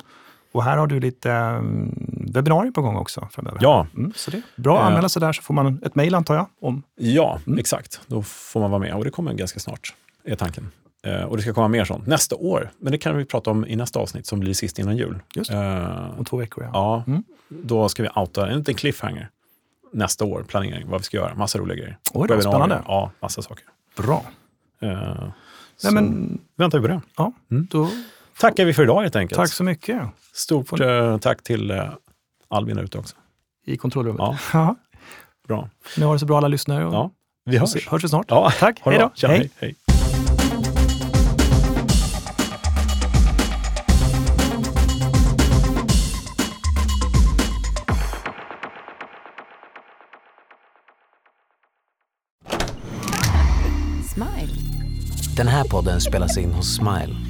Och här har du lite um, webbinarier på gång också framöver. Ja. Mm, så det är bra att anmäla sig där så får man ett mejl antar jag. Om. Ja, mm. exakt. Då får man vara med och det kommer ganska snart är tanken. Eh, och det ska komma mer sånt nästa år. Men det kan vi prata om i nästa avsnitt som blir sist innan jul. Just eh, om två veckor. Ja, ja mm. Då ska vi outa en liten cliffhanger nästa år. Planering, vad vi ska göra. Massa roliga grejer. Oj, det spännande. Ja, massa saker. Bra. Eh, Nej, men väntar vi på det. Ja, mm. då... Tackar vi för idag helt enkelt. Tack så mycket. Stort eh, tack till eh, Albin ute också. I kontrollrummet. Ja. Bra. Nu har det så bra alla lyssnare. Och ja, vi hörs. Hörs vi snart. Ja. Tack. Hej då. Tjena, hej. Hej. Smile. Den här podden spelas in hos Smile.